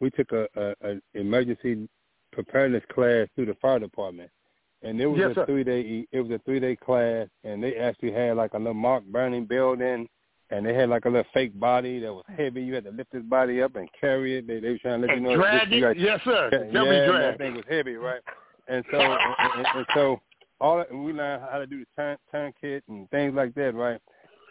we took a, a, a emergency preparedness class through the fire department. And it was yes, a three day it was a three day class, and they actually had like a little mock burning building, and they had like a little fake body that was heavy. You had to lift this body up and carry it. They they were trying to let and you know drag it. Like, yes, sir. Yeah, yeah, that thing was heavy, right? And so and, and, and so all we learned how to do the turn turnkit and things like that, right?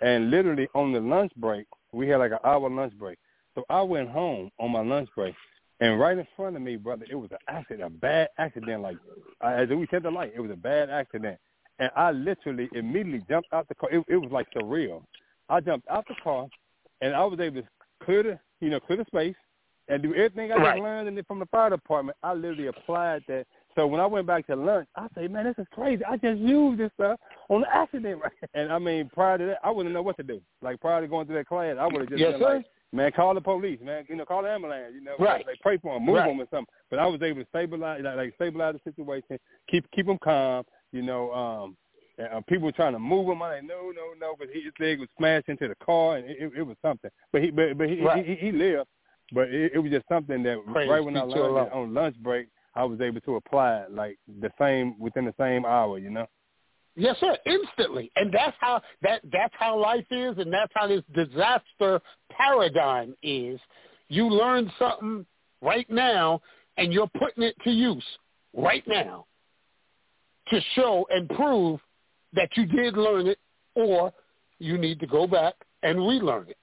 And literally on the lunch break, we had like an hour lunch break. So I went home on my lunch break. And right in front of me, brother, it was an accident, a bad accident. Like, as we said the light, it was a bad accident. And I literally immediately jumped out the car. It, it was like surreal. I jumped out the car, and I was able to clear the, you know, clear the space and do everything I just right. learned in the, from the fire department. I literally applied that. So when I went back to lunch, I said, man, this is crazy. I just used this stuff on the accident. And, I mean, prior to that, I wouldn't know what to do. Like, prior to going through that class, I would have just yes, been sir. like, man, call the police, man. You know, call the ambulance. You know, right. like pray for them, move right. them, or something. But I was able to stabilize, like, like stabilize the situation, keep keep them calm. You know, um, and, uh, people were trying to move him. I like, no, no, no, but his leg was smashed into the car, and it, it was something. But he, but, but he, right. he, he, he lived. But it, it was just something that Praise right when I learned it on lunch break, I was able to apply it, like the same within the same hour. You know. Yes, sir. Instantly, and that's how that that's how life is, and that's how this disaster paradigm is. You learn something right now, and you're putting it to use right now to show and prove that you did learn it, or you need to go back and relearn it.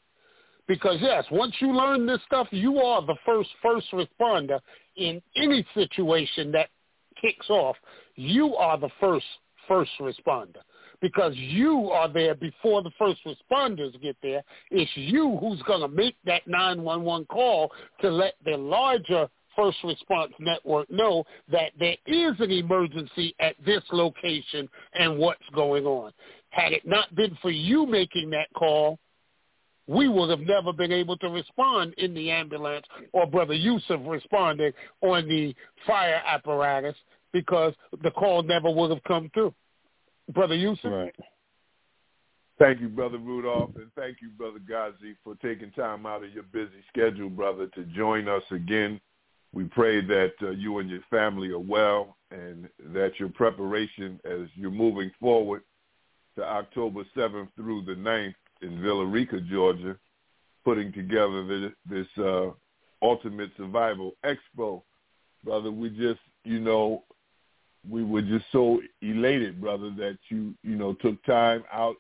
Because yes, once you learn this stuff, you are the first first responder in any situation that kicks off. You are the first. first responder, because you are there before the first responders get there. It's you who's going to make that nine one one call to let the larger first response network know that there is an emergency at this location and what's going on. Had it not been for you making that call, we would have never been able to respond in the ambulance or Brother Yusuf responded on the fire apparatus, because the call never would have come through. Brother Yusuf? Right. Thank you, Brother Rudolph, and thank you, Brother Ghazi, for taking time out of your busy schedule, brother, to join us again. We pray that uh, you and your family are well, and that your preparation as you're moving forward to October seventh through the ninth in Villa Rica, Georgia, putting together this, this uh, Ultimate Survival Expo. Brother, we just, you know, we were just so elated, brother, that you, you know, took time out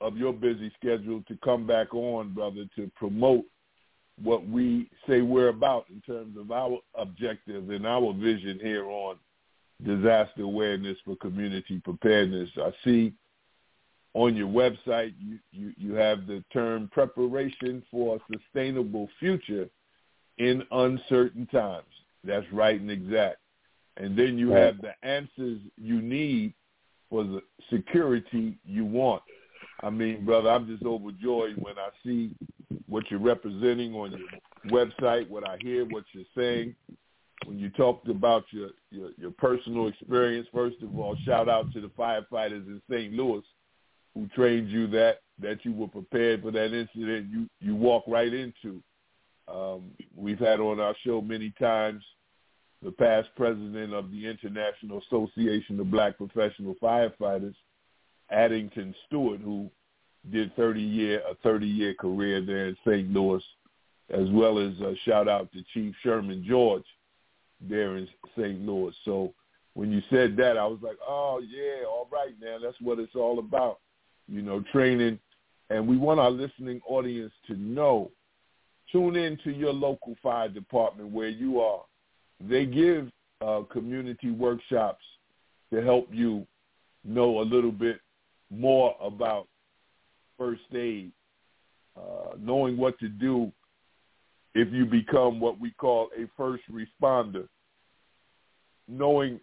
of your busy schedule to come back on, brother, to promote what we say we're about in terms of our objectives and our vision here on disaster awareness for community preparedness. I see on your website you, you, you have the term preparation for a sustainable future in uncertain times. That's right and exact. And then you have the answers you need for the security you want. I mean, brother, I'm just overjoyed when I see what you're representing on your website, what I hear, what you're saying. When you talked about your, your, your personal experience, first of all, shout out to the firefighters in Saint Louis who trained you that, that you were prepared for that incident you, you walked right into. Um, we've had on our show many times the past president of the International Association of Black Professional Firefighters, Addington Stewart, who did thirty year a thirty year career there in Saint Louis, as well as a shout out to Chief Sherman George there in Saint Louis. So when you said that, I was like, oh yeah, all right now, that's what it's all about, you know, training. And we want our listening audience to know, tune in to your local fire department where you are. They give uh, community workshops to help you know a little bit more about first aid, uh, knowing what to do if you become what we call a first responder, knowing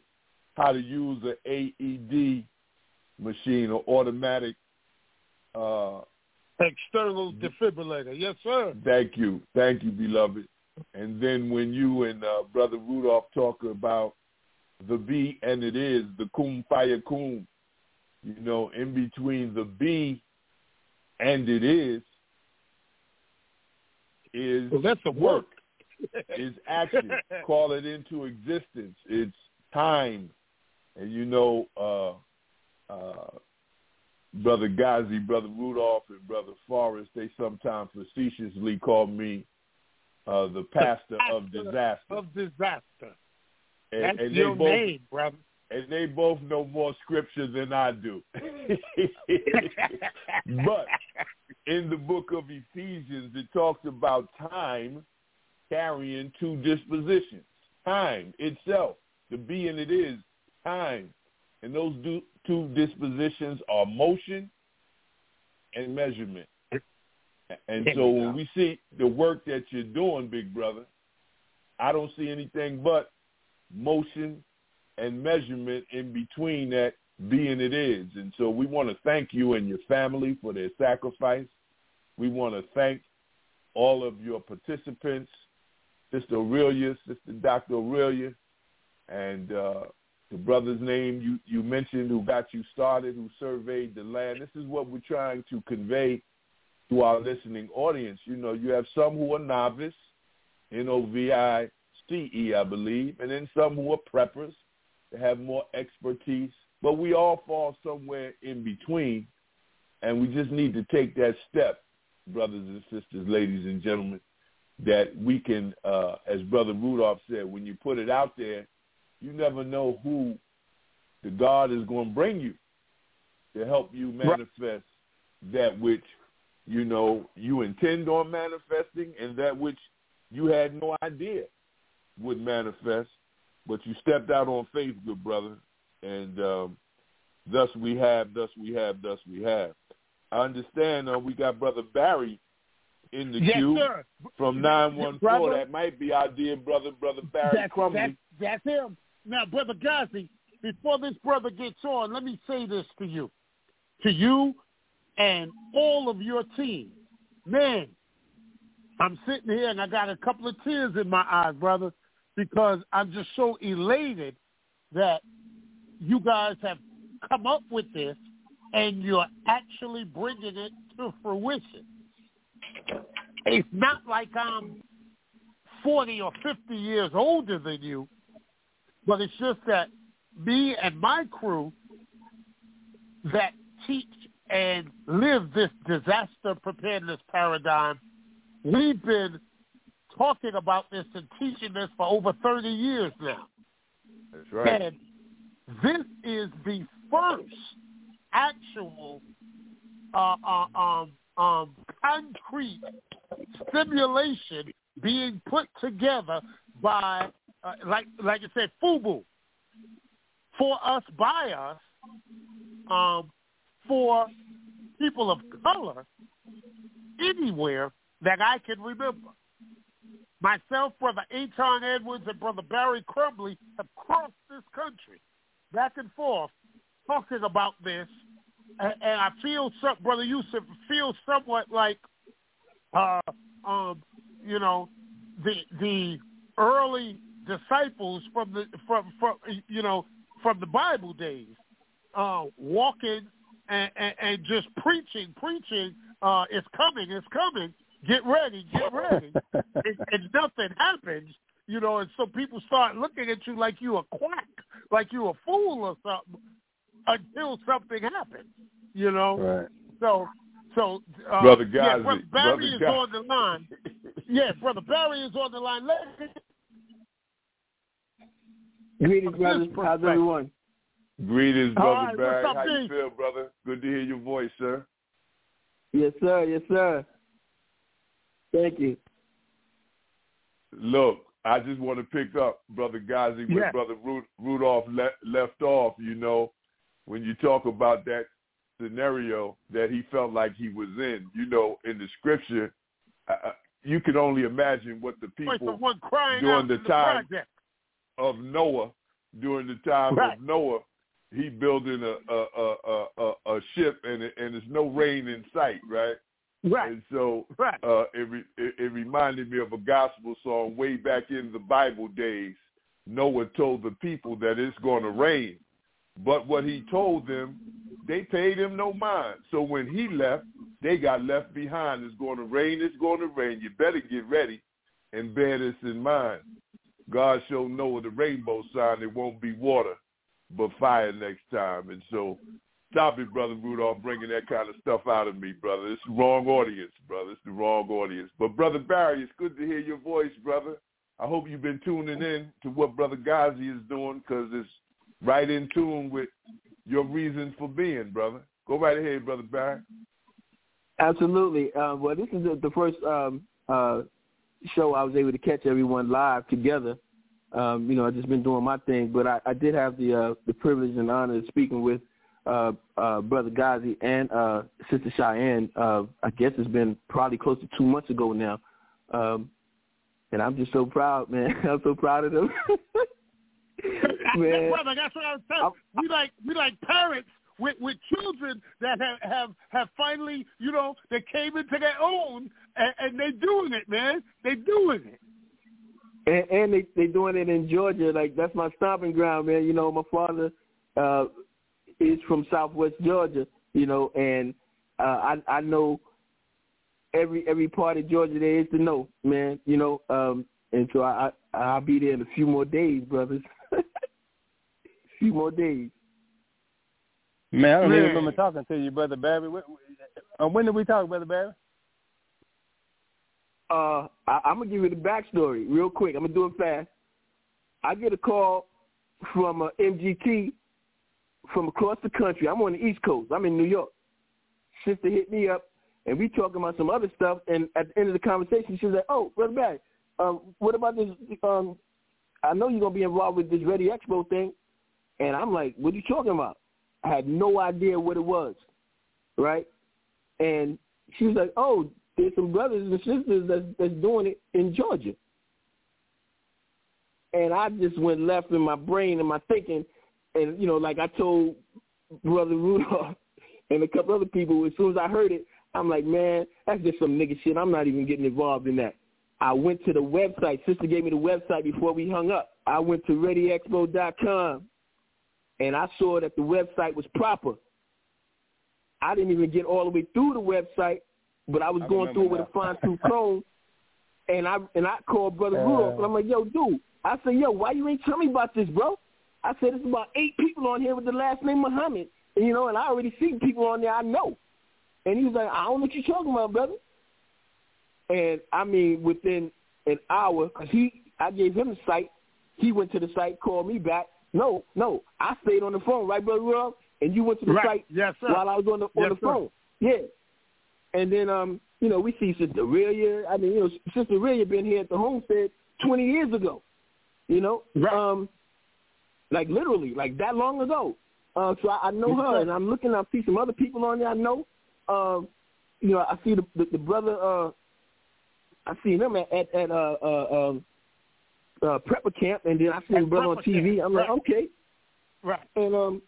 how to use an A E D machine or automatic uh, external defibrillator. Yes, sir. Thank you. Thank you, beloved. And then when you and uh, Brother Rudolph talk about the B and it is, the kum fire kum, you know, in between the B and it is, is well, that's a work, work. is action, call it into existence, it's time. And, you know, uh, uh, Brother Ghazi, Brother Rudolph, and Brother Forrest, they sometimes facetiously call me Uh, the pastor of disaster. Of disaster. And, That's and your they both, name, brother. And they both know more scripture than I do. But in the book of Ephesians, it talks about time carrying two dispositions. Time itself, the be and it is, time. And those do, two dispositions are motion and measurement. And so when we see the work that you're doing, big brother, I don't see anything but motion and measurement in between that being it is. And so we want to thank you and your family for their sacrifice. We want to thank all of your participants, Sister Aurelia, Sister Doctor Aurelia, and uh, the brother's name you, you mentioned who got you started, who surveyed the land. This is what we're trying to convey to our listening audience. You know, you have some who are novice, N O V I C E, I believe, and then some who are preppers, they have more expertise, but we all fall somewhere in between, and we just need to take that step, brothers and sisters, ladies and gentlemen, that we can, uh, as Brother Rudolph said, when you put it out there, you never know who the God is going to bring you to help you manifest that which you know, you intend on manifesting, and that which you had no idea would manifest, but you stepped out on faith, good brother, and um, thus we have, thus we have, thus we have. I understand uh, we got Brother Barry in the yes, queue sir. From nine one four. Brother, that might be our dear brother, Brother Barry that's, Crumley. That's, that's him. Now, Brother Ghazi, before this brother gets on, let me say this to you. To you, and all of your team. Man, I'm sitting here and I got a couple of tears in my eyes, brother, because I'm just so elated that you guys have come up with this and you're actually bringing it to fruition. It's not like I'm forty or fifty years older than you, but it's just that me and my crew that teach and live this disaster preparedness paradigm. We've been talking about this and teaching this for over thirty years now. That's right. And this is the first actual uh, uh, um, um, concrete simulation being put together by, uh, like like I said, FUBU, for us, by us, um, for people of color, anywhere that I can remember. Myself, Brother Anton Edwards, and Brother Barry Crumley have crossed this country back and forth talking about this. And, and I feel, some, Brother Yusuf, feels somewhat like, uh, um, you know, the the early disciples from the from, from you know from the Bible days, uh, walking and, and, and just preaching, preaching. Uh, it's coming, it's coming. Get ready, get ready. and, and nothing happens, you know. And so people start looking at you like you a quack, like you a fool or something, until something happens, you know. Right. So, so uh, brother Ghazi, yeah, brother Barry brother is Ghazi. on the line. Yeah, brother Barry is on the line. Let's... Greetings, brothers. How's everyone? Greetings, brother right, Barry. Up, How you feel, brother? Good to hear your voice, sir. Yes, sir. Yes, sir. Thank you. Look, I just want to pick up, Brother Ghazi, where yeah. Brother Ru- Rudolph le- left off, you know, when you talk about that scenario that he felt like he was in, you know, in the scripture, uh, you can only imagine what the people the one crying during the, the time project. of Noah, during the time right. of Noah, he building a a, a, a, a ship and, and there's no rain in sight, right? Right. And so right. Uh, it, re- it, it reminded me of a gospel song way back in the Bible days. Noah told the people that it's going to rain. But what he told them, they paid him no mind. So when he left, they got left behind. It's going to rain. It's going to rain. You better get ready and bear this in mind. God showed Noah the rainbow sign. It won't be water, but fire next time. And so... Stop it, Brother Rudolph, bringing that kind of stuff out of me, brother. It's the wrong audience, brother. It's the wrong audience. But, Brother Barry, it's good to hear your voice, brother. I hope you've been tuning in to what Brother Ghazi is doing because it's right in tune with your reason for being, brother. Go right ahead, Brother Barry. Absolutely. Uh, well, this is the first um, uh, show I was able to catch everyone live together. Um, you know, I've just been doing my thing, but I, I did have the, uh, the privilege and honor of speaking with Uh, uh, Brother Ghazi and uh, Sister Cheyenne, uh, I guess it's been probably close to two months ago now. Um, and I'm just so proud, man. I'm so proud of them. Man. Brother, that's what I was telling you. We like, we like parents with, with children that have, have, have finally, you know, they came into their own, and, and they doing it, man. They doing it. And, and they, they doing it in Georgia. Like, that's my stomping ground, man. You know, my father... Uh, is from Southwest Georgia, you know, and uh, I, I know every every part of Georgia there is to know, man, you know, um, and so I, I, I'll be there in a few more days, brothers. A few more days. Man, I don't man. even remember talking to you, Brother Barry. When, when did we talk, Brother Barry? Uh, I, I'm going to give you the backstory real quick. I'm going to do it fast. I get a call from uh, M G T from across the country. I'm on the East Coast. I'm in New York. Sister hit me up, and we talking about some other stuff, and at the end of the conversation, she was like, oh, Brother Barry, uh, what about this? Um, I know you're going to be involved with this Ready Expo thing. And I'm like, what are you talking about? I had no idea what it was, right? And she was like, oh, there's some brothers and sisters that's, that's doing it in Georgia. And I just went left in my brain and my thinking. And, you know, like I told Brother Rudolph and a couple other people, as soon as I heard it, I'm like, man, that's just some nigga shit. I'm not even getting involved in that. I went to the website. Sister gave me the website before we hung up. I went to ready expo dot com, and I saw that the website was proper. I didn't even get all the way through the website, but I was I going through it with a fine-tooth comb, and I and I called Brother uh, Rudolph, and I'm like, yo, dude. I said, yo, why you ain't tell me about this, bro? I said, there's about eight people on here with the last name Muhammad, and, you know, and I already see people on there I know. And he was like, I don't know what you're talking about, brother. And, I mean, within an hour, because he, I gave him the site. He went to the site, called me back. No, no, I stayed on the phone, right, Brother Rudolph? And you went to the right. site yes, while I was on the, on yes, the phone. Yeah. And then um, You know, we see Sister Aurelia. I mean, you know, Sister Aurelia been here at the homestead twenty years ago, you know, right. um, like literally, like that long ago. Uh, so I, I know her, and I'm looking. I see some other people on there I know. Um, you know, I see the the, the brother. Uh, I seen him at at, at uh, uh, uh, prepper camp, and then I seen his brother on T V. Camp. I'm like, right. okay, right. And um,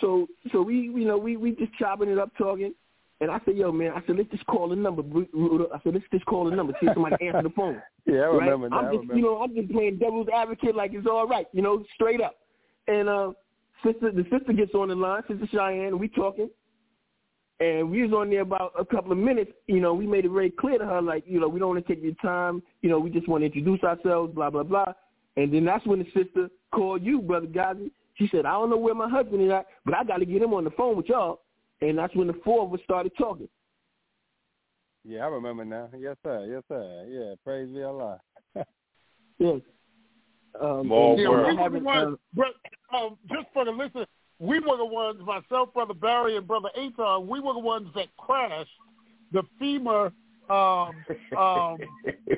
so so we you know we we just chopping it up, talking. And I said, yo, man, I said, let's just call the number. I said, let's just call the number, see if somebody answer the phone. Yeah, I remember right? that. I'm just, I remember. You know, I'm just playing devil's advocate like it's all right, you know, straight up. And uh, sister, the sister gets on the line, Sister Cheyenne, we talking. And we was on there about a couple of minutes. You know, we made it very clear to her, like, you know, we don't want to take your time. You know, we just want to introduce ourselves, blah, blah, blah. And then that's when the sister called you, Brother Ghazi. She said, I don't know where my husband is at, but I got to get him on the phone with y'all. And that's when the four of us started talking. Yeah, I remember now. Yes, sir. Yes, sir. Yeah, praise be Allah. Yes. Um, More yeah, we were the ones, uh, um, just for the listener, we were the ones, myself, Brother Barry, and Brother Aton, we were the ones that crashed the FEMA um, um,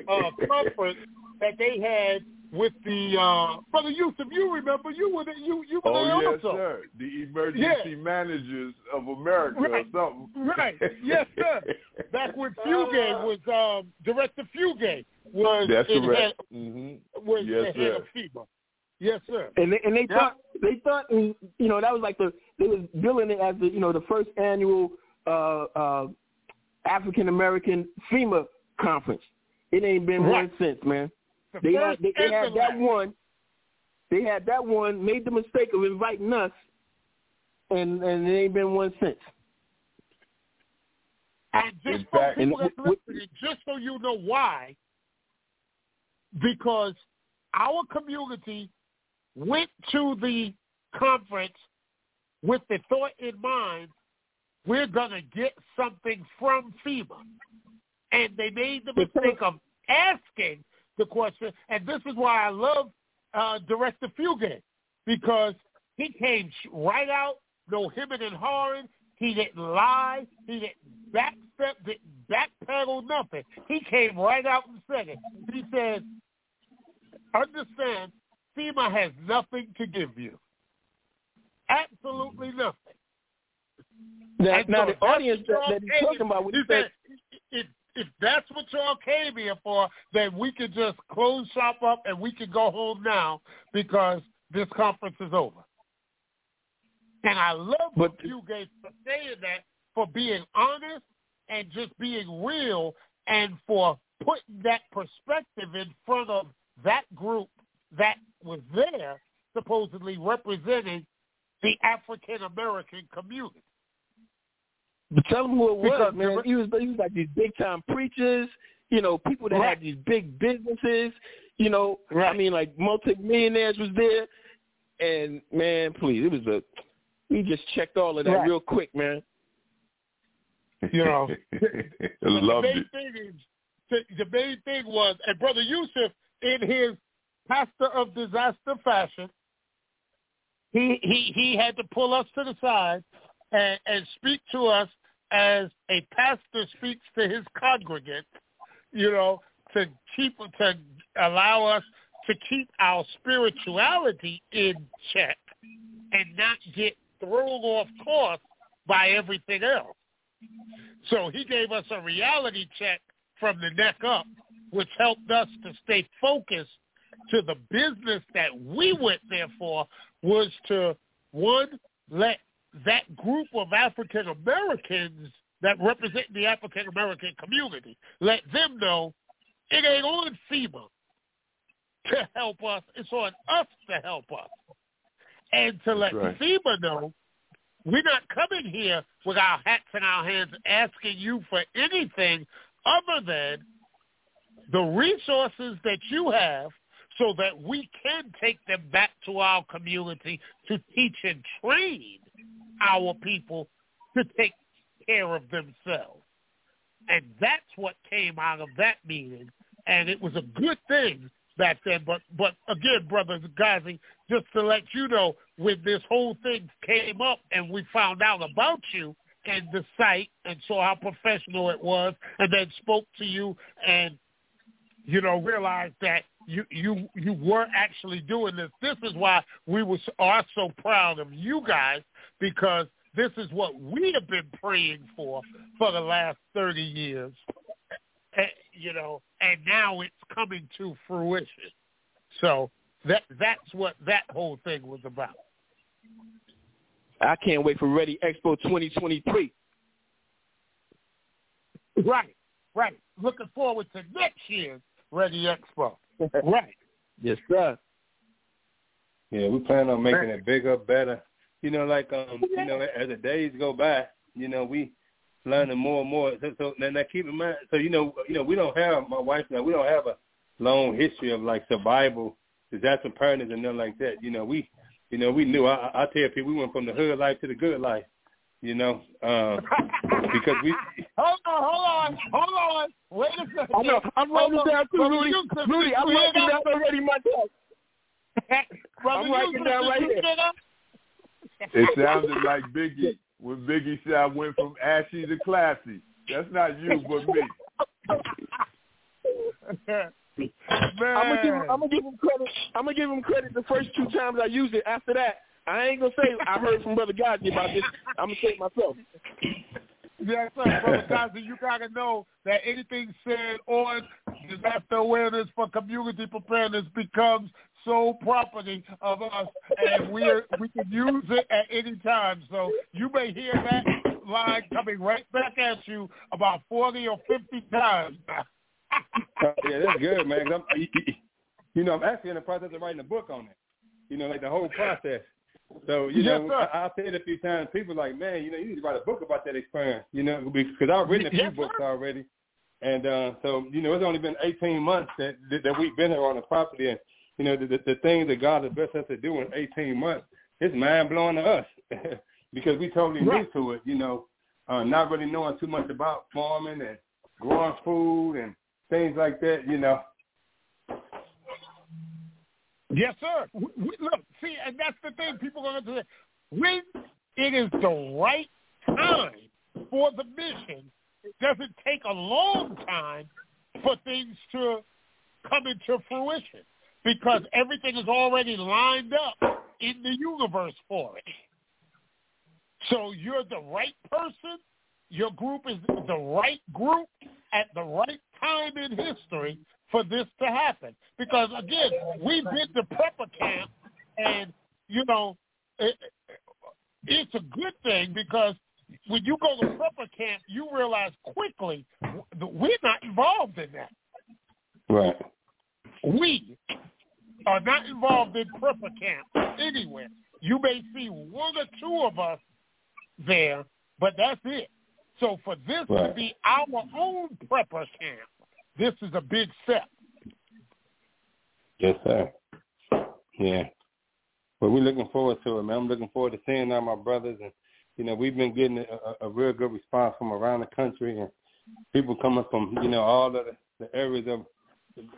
uh, conference that they had with the uh, Brother Yusuf, you remember you were the, you you were oh, there yes, also. Sir. The emergency yeah. managers of America right. or something. Right, yes, sir. Back when Fugate was um, Director Fugate was That's correct. Head, mm-hmm. was yes, the head of FEMA. Yes, sir. And they, and they yeah. thought they thought you know that was like the they was billing it as the you know the first annual uh, uh, African American FEMA conference. It ain't been right. one since, man. They had, they, they had that one. They had that one. Made the mistake of inviting us, and and it ain't been one since. And just for people that's listening, just so you know why, because our community went to the conference with the thought in mind: we're gonna get something from FEMA, and they made the mistake of asking the question, and this is why I love uh, Director Fugate, because he came right out, no hemming and hawing. He didn't lie. He didn't backstep, didn't backpedal, nothing. He came right out and said it. He said, understand, FEMA has nothing to give you. Absolutely nothing. Now, now so the audience that, that he's talking about, when he said, it, if that's what y'all came here for, then we could just close shop up and we could go home now because this conference is over. And I love but, you guys for saying that, for being honest and just being real and for putting that perspective in front of that group that was there supposedly representing the African-American community. But tell them who it was, because man. He was, he was like these big-time preachers, you know, people that right. had these big businesses, you know. Right. I mean, like multi-millionaires was there. And, man, please, it was a – we just checked all of that right. real quick, man. You know. I loved the main it. Thing is, the main thing was – and Brother Yusuf, in his pastor of disaster fashion, he, he, he had to pull us to the side and, and speak to us as a pastor speaks to his congregants, you know, to keep to allow us to keep our spirituality in check and not get thrown off course by everything else. So he gave us a reality check from the neck up, which helped us to stay focused to the business that we went there for, was to, one, let that group of African Americans that represent the African American community, let them know it ain't on FEMA to help us. It's on us to help us. And to let right. FEMA know we're not coming here with our hats in our hands asking you for anything other than the resources that you have so that we can take them back to our community to teach and train our people to take care of themselves. And that's what came out of that meeting. And it was a good thing back then. But, but again, Brother Ghazi, just to let you know, when this whole thing came up and we found out about you, and the site and saw how professional it was, and then spoke to you and, you know, realized that you you you were actually doing this. This is why we was, are so proud of you guys, because this is what we have been praying for for the last thirty years, and, you know, and now it's coming to fruition. So that that's what that whole thing was about. I can't wait for Ready Expo twenty twenty-three. Right, right. Looking forward to next year's Ready Expo. Right. Yes, sir. Yeah, we plan on making it bigger, better. You know, like, um, you know, as the days go by, you know, we learning more and more. So, so now, now keep in mind, so, you know, you know, we don't have, my wife and I, we don't have a long history of, like, survival, disaster preparedness and nothing like that. You know, we, you know, we knew, I, I tell people, we went from the hood life to the good life, you know, um, because we. Hold on, hold on, hold on. Wait a second. I know, I'm writing it down too, Rudy. Rudy, I'm writing it down already myself. I'm writing it down right here. It sounded like Biggie when Biggie said I went from ashy to classy. That's not you, but me. Man. I'm gonna give him, I'm gonna give him credit. I'm gonna give him credit the first two times I used it. After that, I ain't gonna say I heard from Brother Ghazi about this. I'm gonna say it myself. Yes, sir, Brother Ghazi, you gotta know that anything said on disaster awareness for community preparedness becomes sole property of us, and we we can use it at any time. So you may hear that line coming right back at you about forty or fifty times. Yeah, that's good, man. I'm, you know, I'm actually in the process of writing a book on it. You know, like the whole process. So, you yes, know, sir. I, I said a few times, people are like, man, you know, you need to write a book about that experience, you know, because I've written a few yes, books sir. already. And uh, so, you know, it's only been eighteen months that that we've been here on the property, and you know, the, the, the things that God has blessed us to do in eighteen months, it's mind-blowing to us because we totally new to it, you know, uh, not really knowing too much about farming and growing food and things like that, you know. Yes, sir. We, we, look, see, and that's the thing people are going to say. When it is the right time for the mission, it doesn't take a long time for things to come into fruition, because everything is already lined up in the universe for it. So you're the right person, your group is the right group at the right time in history for this to happen. Because, again, we've been to prepper camp, and, you know, it, it's a good thing, because when you go to prepper camp, you realize quickly we're not involved in that. Right. We are not involved in prepper camp anywhere. You may see one or two of us there, but that's it. So for this right. to be our own prepper camp, this is a big step. Yes, sir. Yeah. Well, we're looking forward to it, man. I'm looking forward to seeing all my brothers. And, you know, we've been getting a, a real good response from around the country, and people coming from, you know, all of the, the areas of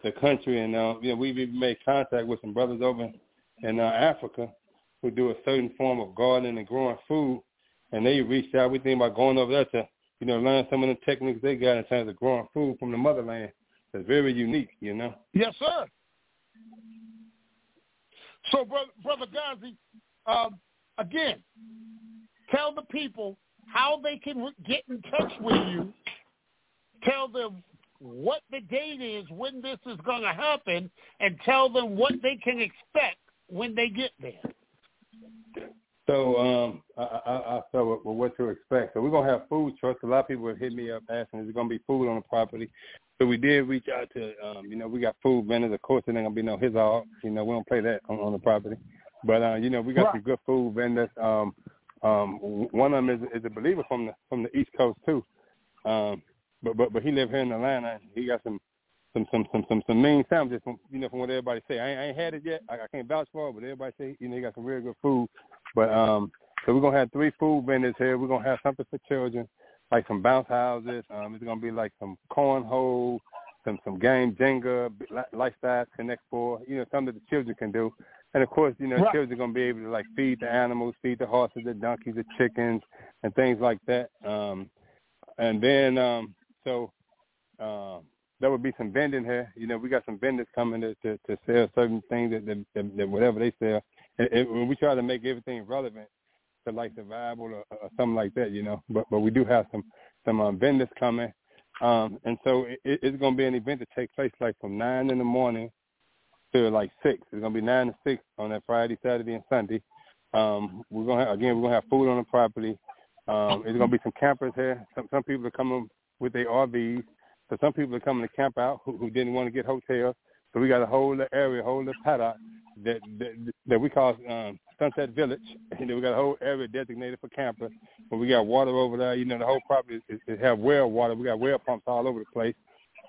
the country, and uh, you know, we've even made contact with some brothers over in uh, Africa who do a certain form of gardening and growing food, and they reached out. We think about going over there to, you know, learn some of the techniques they got in terms of growing food from the motherland. That's very unique, you know. Yes, sir. So, brother, brother Ghazi, um, again, tell the people how they can get in touch with you. Tell them what the date is when this is going to happen, and tell them what they can expect when they get there. So um, I, I, I start with what to expect. So we're going to have food trucks. A lot of people have hit me up asking, is there going to be food on the property? So we did reach out to, um, you know, we got food vendors. Of course, there ain't going to be no his all. You know, we don't play that on, on the property. But, uh, you know, we got right. some good food vendors. Um, um, one of them is, is a believer from the from the East Coast, too. Um But but but he lived here in Atlanta. He got some some some some some, some mean sandwiches from, you know, from what everybody say. I ain't, I ain't had it yet. I, I can't vouch for it, but everybody say, you know, he got some real good food. But um, so we're gonna have three food vendors here. We're gonna have something for children, like some bounce houses. Um, it's gonna be like some cornhole, some some game Jenga, lifestyle connect four. You know, something that the children can do. And of course, you know, right. children are gonna be able to like feed the animals, feed the horses, the donkeys, the chickens, and things like that. Um, and then um, so uh, there would be some vending here. You know, we got some vendors coming to to, to sell certain things that, that, that, that whatever they sell. It, it, we try to make everything relevant to like survival or, or something like that, you know. But but we do have some some um, vendors coming. Um, and so it, it's going to be an event that takes place like from nine in the morning to like six. It's going to be nine to six on that Friday, Saturday, and Sunday. Um, we're going to have, again, we're going to have food on the property. Um, it's going to be some campers here. Some, some people are coming with their R Vs. So some people are coming to camp out who, who didn't want to get hotels. So we got a whole area, a whole paddock that, that that we call um, Sunset Village. You know, we got a whole area designated for campers. But we got water over there. You know, the whole property is, is have well water. We got well pumps all over the place.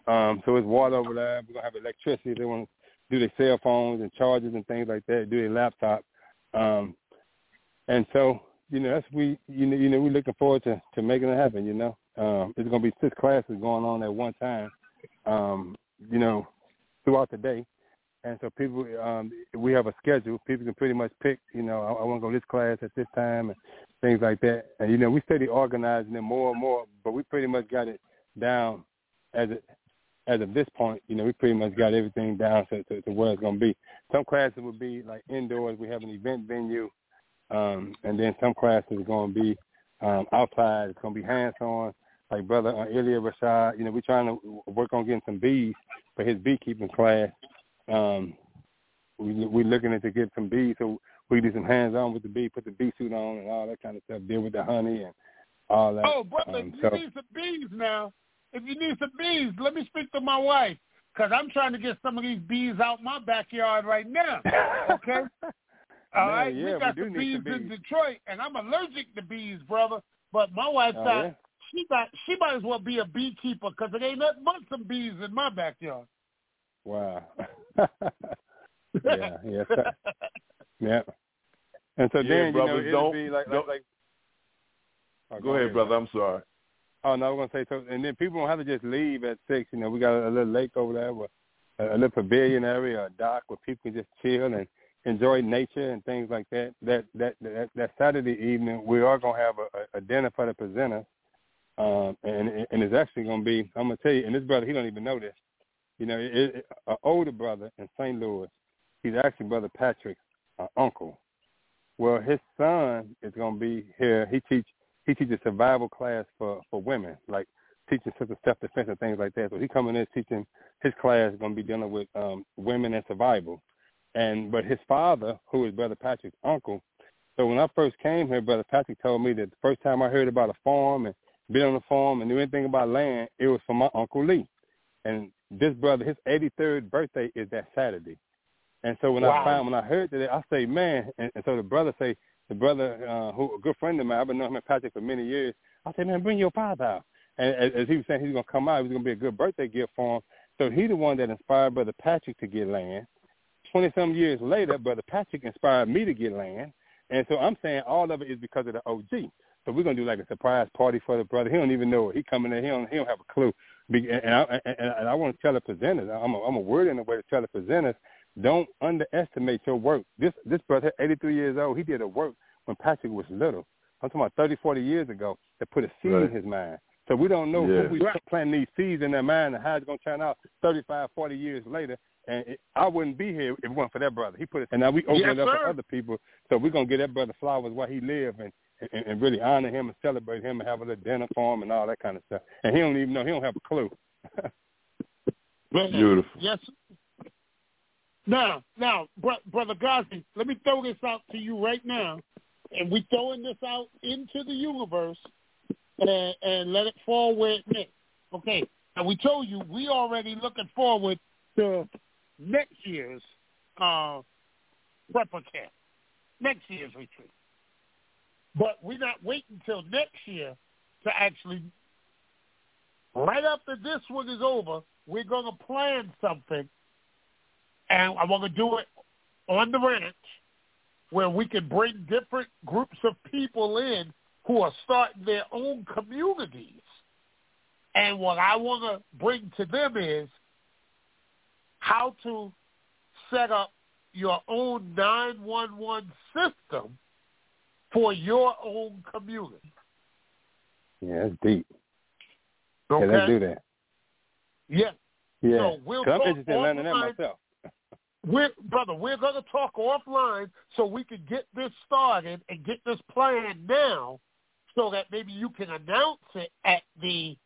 Um, so it's water over there. We're gonna have electricity. They want to do their cell phones and chargers and things like that. Do their laptops. Um, and so you know, that's we you know you know we're looking forward to, to making it happen. You know, um, there's gonna be six classes going on at one time. Um, you know. Throughout the day, and so people, um, we have a schedule. People can pretty much pick, you know, I, I want to go to this class at this time and things like that. And, you know, we study organizing it more and more, but we pretty much got it down as it, as of this point. You know, we pretty much got everything down to, to, to where it's going to be. Some classes will be, like, indoors. We have an event venue, um, and then some classes are going to be um, outside. It's going to be hands-on. Like Brother uh, Ilya Rashad, you know, we're trying to work on getting some bees for his beekeeping class. Um, we, we're looking at to get some bees, so we do some hands-on with the bee, put the bee suit on and all that kind of stuff, deal with the honey and all that. Oh, brother, um, if you so, need some bees now, if you need some bees, let me speak to my wife, because I'm trying to get some of these bees out my backyard right now, okay? all man, right, yeah, we got we the bees, bees in Detroit, and I'm allergic to bees, brother, but my wife's oh, out. Yeah? She might, she might as well be a beekeeper because it ain't nothing but some bees in my backyard. Wow. yeah, yeah. yeah. And so yeah, then, brother, you know, don't, be like, don't, like, like, go, go ahead, brother. I'm sorry. Oh, no, I was going to say, so, and then people don't have to just leave at six. You know, we got a little lake over there, with a little pavilion area, a dock where people can just chill and enjoy nature and things like that. That that that, that Saturday evening, we are going to have a, a dinner for the presenter. Um, and and it's actually going to be, I'm going to tell you, and this brother, he don't even know this. You know, it, it, an older brother in Saint Louis, he's actually Brother Patrick's uh, uncle. Well, his son is going to be here. He teach he teaches survival class for, for women, like teaching self-defense and things like that. So he coming in teaching his class is going to be dealing with um, women and survival. And but his father, who is Brother Patrick's uncle, so when I first came here, Brother Patrick told me that the first time I heard about a farm and been on the farm and knew anything about land, it was from my Uncle Lee. And this brother, his eighty-third birthday is that Saturday. And so when wow. I found, when I heard that, I say, man, and, and so the brother say, the brother, uh, who a good friend of mine, I've been knowing him and Patrick for many years, I said, man, bring your father out. And as, as he was saying, he's going to come out, it was going to be a good birthday gift for him. So he the one that inspired Brother Patrick to get land. twenty-some years later, Brother Patrick inspired me to get land. And so I'm saying all of it is because of the O G. So we're going to do like a surprise party for the brother. He don't even know it. He coming in. He don't, he don't have a clue. And I, and I, and I want to tell the presenters, I'm a, I'm a word in a way to tell the presenters, don't underestimate your work. This this brother, eighty-three years old, he did a work when Patrick was little. I'm talking about thirty, forty years ago that put a seed right. in his mind. So we don't know yeah. who we right. planting these seeds in their mind and how it's going to turn out thirty-five, forty years later. And it, I wouldn't be here if it weren't for that brother. He put it, and now we open yes, it up sir. for other people. So we're going to get that brother flowers while he live and, And, and really honor him and celebrate him and have a little dinner for him and all that kind of stuff. And he don't even know. He don't have a clue. Beautiful. Yes. Now, now, bro, Brother Ghazi, let me throw this out to you right now. And we're throwing this out into the universe and, and let it fall where it may. Okay. And we told you we already looking forward to next year's uh, prepper camp, next year's retreat. But we're not waiting until next year to actually, right after this one is over, we're going to plan something, and I want to do it on the ranch where we can bring different groups of people in who are starting their own communities. And what I want to bring to them is how to set up your own nine one one system for your own community. Yeah, that's deep. Okay. Yeah, let's do that. Yeah. Yeah. So we'll I'm interested in learning that myself. We're, brother, we're going to talk offline so we can get this started and get this planned now so that maybe you can announce it at the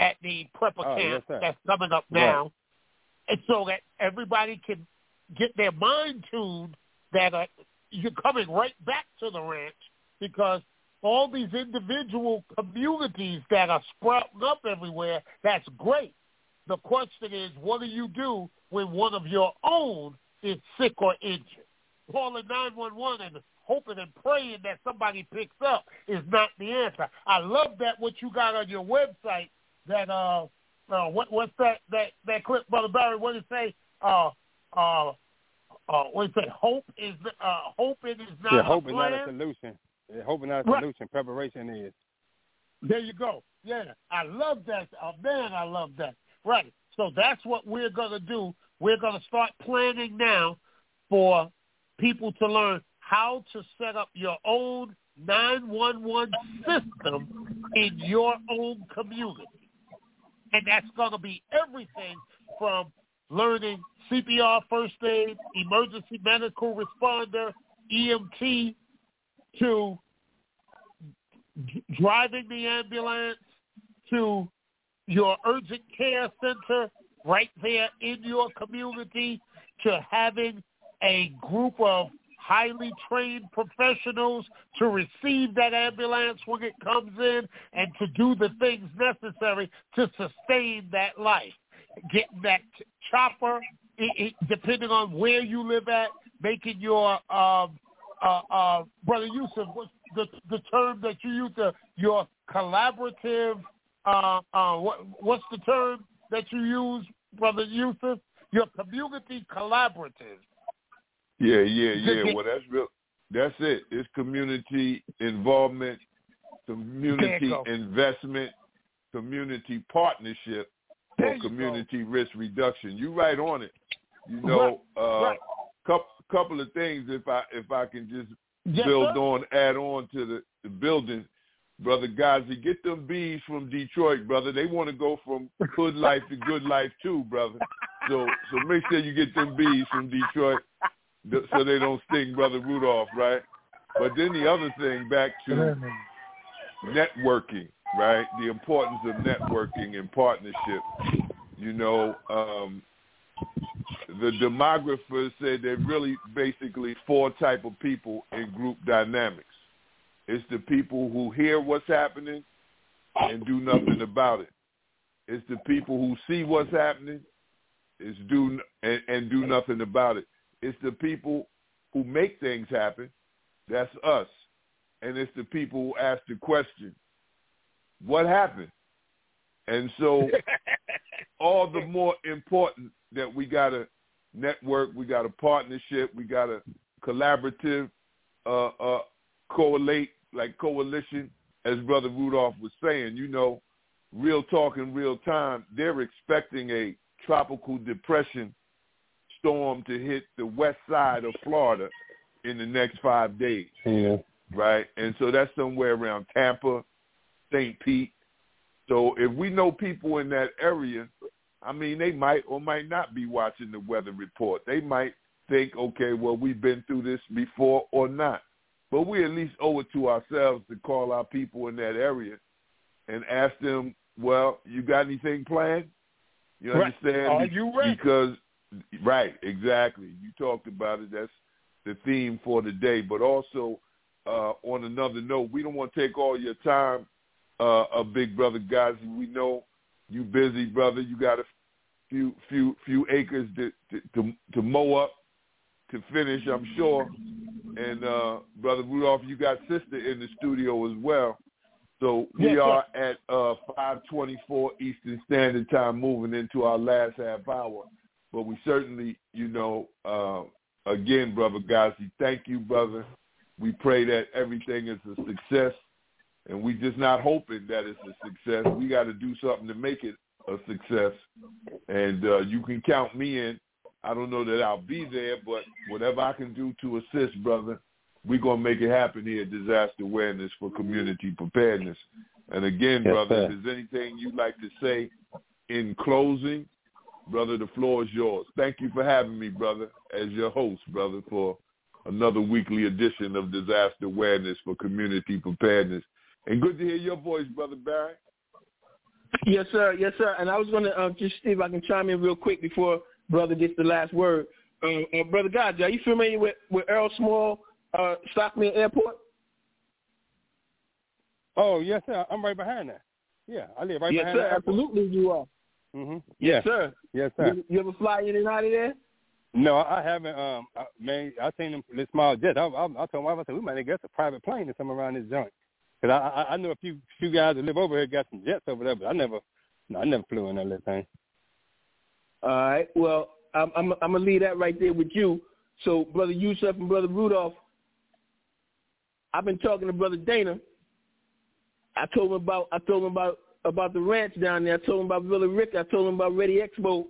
at the prepper oh, camp yes, that's coming up now, yeah. And so that everybody can get their mind tuned that uh, you're coming right back to the ranch, because all these individual communities that are sprouting up everywhere, that's great. The question is, what do you do when one of your own is sick or injured? Calling nine one one and hoping and praying that somebody picks up is not the answer. I love that what you got on your website, that, uh, uh what, what's that, that, that clip, Brother Barry, what did it say? Uh, uh, uh, what did it say? Hope is, uh, hope it is not yeah, hope a plan. Is not a solution. Yeah, hope is not a solution. Right. Preparation is. There you go. Yeah. I love that. Oh, man, I love that. Right. So that's what we're going to do. We're going to start planning now for people to learn how to set up your own nine one one system in your own community. And that's going to be everything from learning C P R, first aid, emergency medical responder, E M T, to driving the ambulance, to your urgent care center right there in your community, to having a group of highly trained professionals to receive that ambulance when it comes in and to do the things necessary to sustain that life. Getting that chopper, it, it, depending on where you live at, making your, um, uh, uh, Brother Yusuf, what's the, the term that you use, the, your collaborative, Uh, uh, what, what's the term that you use, Brother Yusuf? Your community collaborative. Yeah, yeah, yeah. Well, that's real. That's it. It's community involvement, community investment, community partnership, or community go. risk reduction. You right on it. You know, a right, uh, right. couple, couple of things. If I if I can just yes, build sir. on, add on to the, the building. Brother Ghazi, get them bees from Detroit, brother. They want to go from hood life to good life too, brother. So so make sure you get them bees from Detroit so they don't sting Brother Rudolph, right? But then the other thing, back to networking, right? The importance of networking and partnership. You know, um, the demographers say they're really basically four type of people in group dynamics. It's the people who hear what's happening and do nothing about it. It's the people who see what's happening is do and, and do nothing about it. It's the people who make things happen. That's us. And it's the people who ask the question, what happened? And so all the more important that we got a network, we got a partnership, we got a collaborative uh, uh, coalesce, like coalition, as Brother Rudolph was saying, you know, real talk in real time, they're expecting a tropical depression storm to hit the west side of Florida in the next five days, yeah. right? And so that's somewhere around Tampa, Saint Pete. So if we know people in that area, I mean, they might or might not be watching the weather report. They might think, okay, well, we've been through this before or not. But we at least owe it to ourselves to call our people in that area and ask them, well, you got anything planned? You understand? Right. Are you ready? Because, right, exactly. You talked about it. That's the theme for today. But also, uh, on another note, we don't want to take all your time, uh, uh, Big Brother Ghazi. We know you busy, brother. You got a few few few acres to to, to, to mow up, to finish, I'm sure. And uh, Brother Rudolph, you got sister in the studio as well. So we yes, are yes. at uh, five twenty-four Eastern Standard Time, moving into our last half hour. But we certainly, you know, uh, again, Brother Ghazi, thank you, brother. We pray that everything is a success. And we just not hoping that it's a success. We got to do something to make it a success. And uh, you can count me in. I don't know that I'll be there, but whatever I can do to assist, brother, we're going to make it happen here at Disaster Awareness for Community Preparedness. And again, yes, brother, sir. If there's anything you'd like to say in closing, brother, the floor is yours. Thank you for having me, brother, as your host, brother, for another weekly edition of Disaster Awareness for Community Preparedness. And good to hear your voice, brother Barry. Yes, sir. Yes, sir. And I was going to uh, just see if I can chime in real quick before brother gets the last word. Um, and brother God, are you familiar with, with Earl Small, uh, Stockman Airport? Oh, yes, sir. I'm right behind that. Yeah, I live right yes, behind that. Yes, sir. Absolutely, you are. Mm-hmm. Yes, yes, sir. Yes, sir. You, you ever fly in and out of there? No, I haven't. Um, I, man, I seen them this small jet. I, I, I told my wife, I said, we might get a private plane or something around this joint. Because I, I, I know a few few guys that live over here got some jets over there, but I never, no, I never flew in that little thing. All right. Well, I'm, I'm, I'm gonna leave that right there with you. So, brother Yusuf and brother Rudolph, I've been talking to brother Dana. I told him about, I told him about, about the ranch down there. I told him about Villa Rica. I told him about Ready Expo,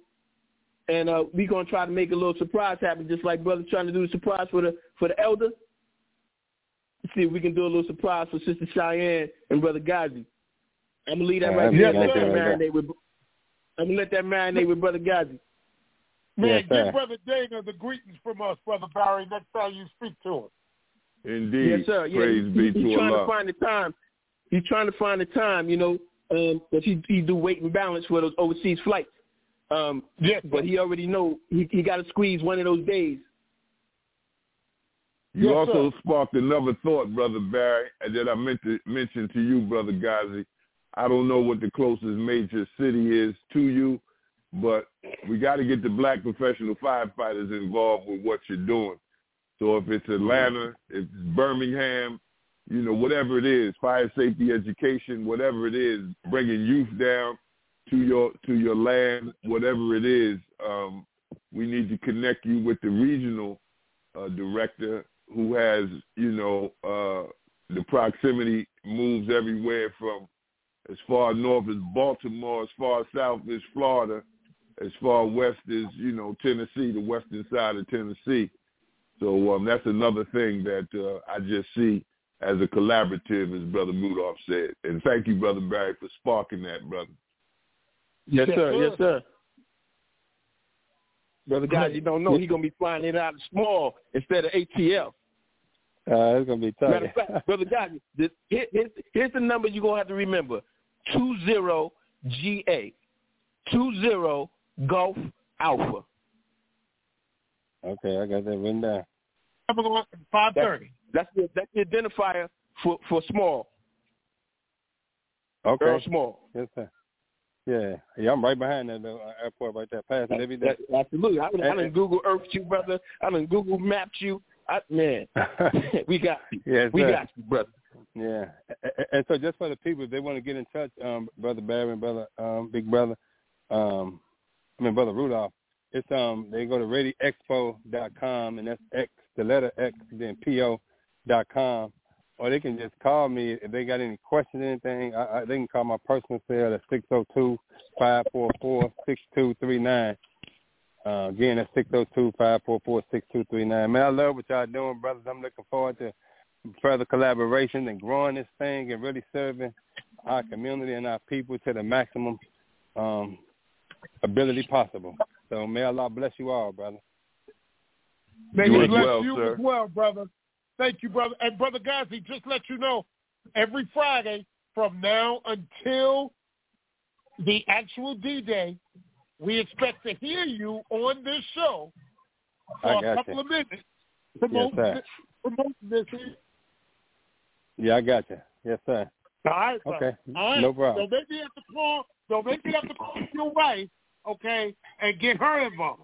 and uh, we gonna try to make a little surprise happen, just like brother trying to do the surprise for the for the elder. See if we can do a little surprise for Sister Cheyenne and brother Ghazi. I'm gonna leave that right there. Yes, I'm gonna let that marinate with brother Ghazi. Man, yes, give brother Dana the greetings from us, brother Barry, next time you speak to him. Indeed. Yes, sir. Yeah, praise he, be he, to he's trying Allah. to find the time. He's trying to find the time, you know, um, that he he do weight and balance for those overseas flights. Um, yes, but he already know he he got to squeeze one of those days. You yes, also sir. sparked another thought, brother Barry, that I meant to mention to you, brother Ghazi. I don't know what the closest major city is to you, but we got to get the black professional firefighters involved with what you're doing. So if it's Atlanta, if it's Birmingham, you know, whatever it is, fire safety education, whatever it is, bringing youth down to your to your land, whatever it is, um, we need to connect you with the regional uh, director who has, you know, uh, the proximity moves everywhere from as far north as Baltimore, as far south as Florida, as far west as, you know, Tennessee, the western side of Tennessee. So um, that's another thing that uh, I just see as a collaborative, as Brother Rudolph said. And thank you, Brother Barry, for sparking that, brother. Yes, yes sir. sir. Yes, sir. Brother God, you don't know, he's going to be flying it out of small instead of A T L. Uh, it's going to be tough. Matter of fact, Brother God, this, here, here's, here's the number you're going to have to remember. two zero G A. two zero Golf Alpha. Okay, I got that written down. five thirty. That's, that's, the, that's the identifier for, for small. Okay. Girl small. Yes, sir. Yeah, yeah, I'm right behind that little airport right there, passing every day. Absolutely, I, I done Google Earth you, brother. I done Google Mapped you. I, man, we got you. Yes, we sir. got you, brother. Yeah, and so just for the people, if they want to get in touch, um, brother Barry and brother um, Big Brother, um, I mean brother Rudolph, it's um they go to ready expo dot com and that's X the letter X then P O dot com. Or they can just call me if they got any questions, anything. I, I, they can call my personal cell at six oh two, five four four, six two three nine. Uh, again, that's six oh two, five four four, six two three nine. Man, I love what y'all doing, brothers. I'm looking forward to further collaboration and growing this thing and really serving our community and our people to the maximum um, ability possible. So may Allah bless you all, brother. May He bless well, you sir. as well, brother. Thank you, brother. And Brother Ghazi, just let you know, every Friday from now until the actual D-Day, we expect to hear you on this show for a couple you. of minutes. Promoting yes, this. this yeah, I got you. Yes, sir. All right, sir. Okay. All right. No problem. Don't make me have to call. Don't make me have to call your wife. Okay, and get her involved.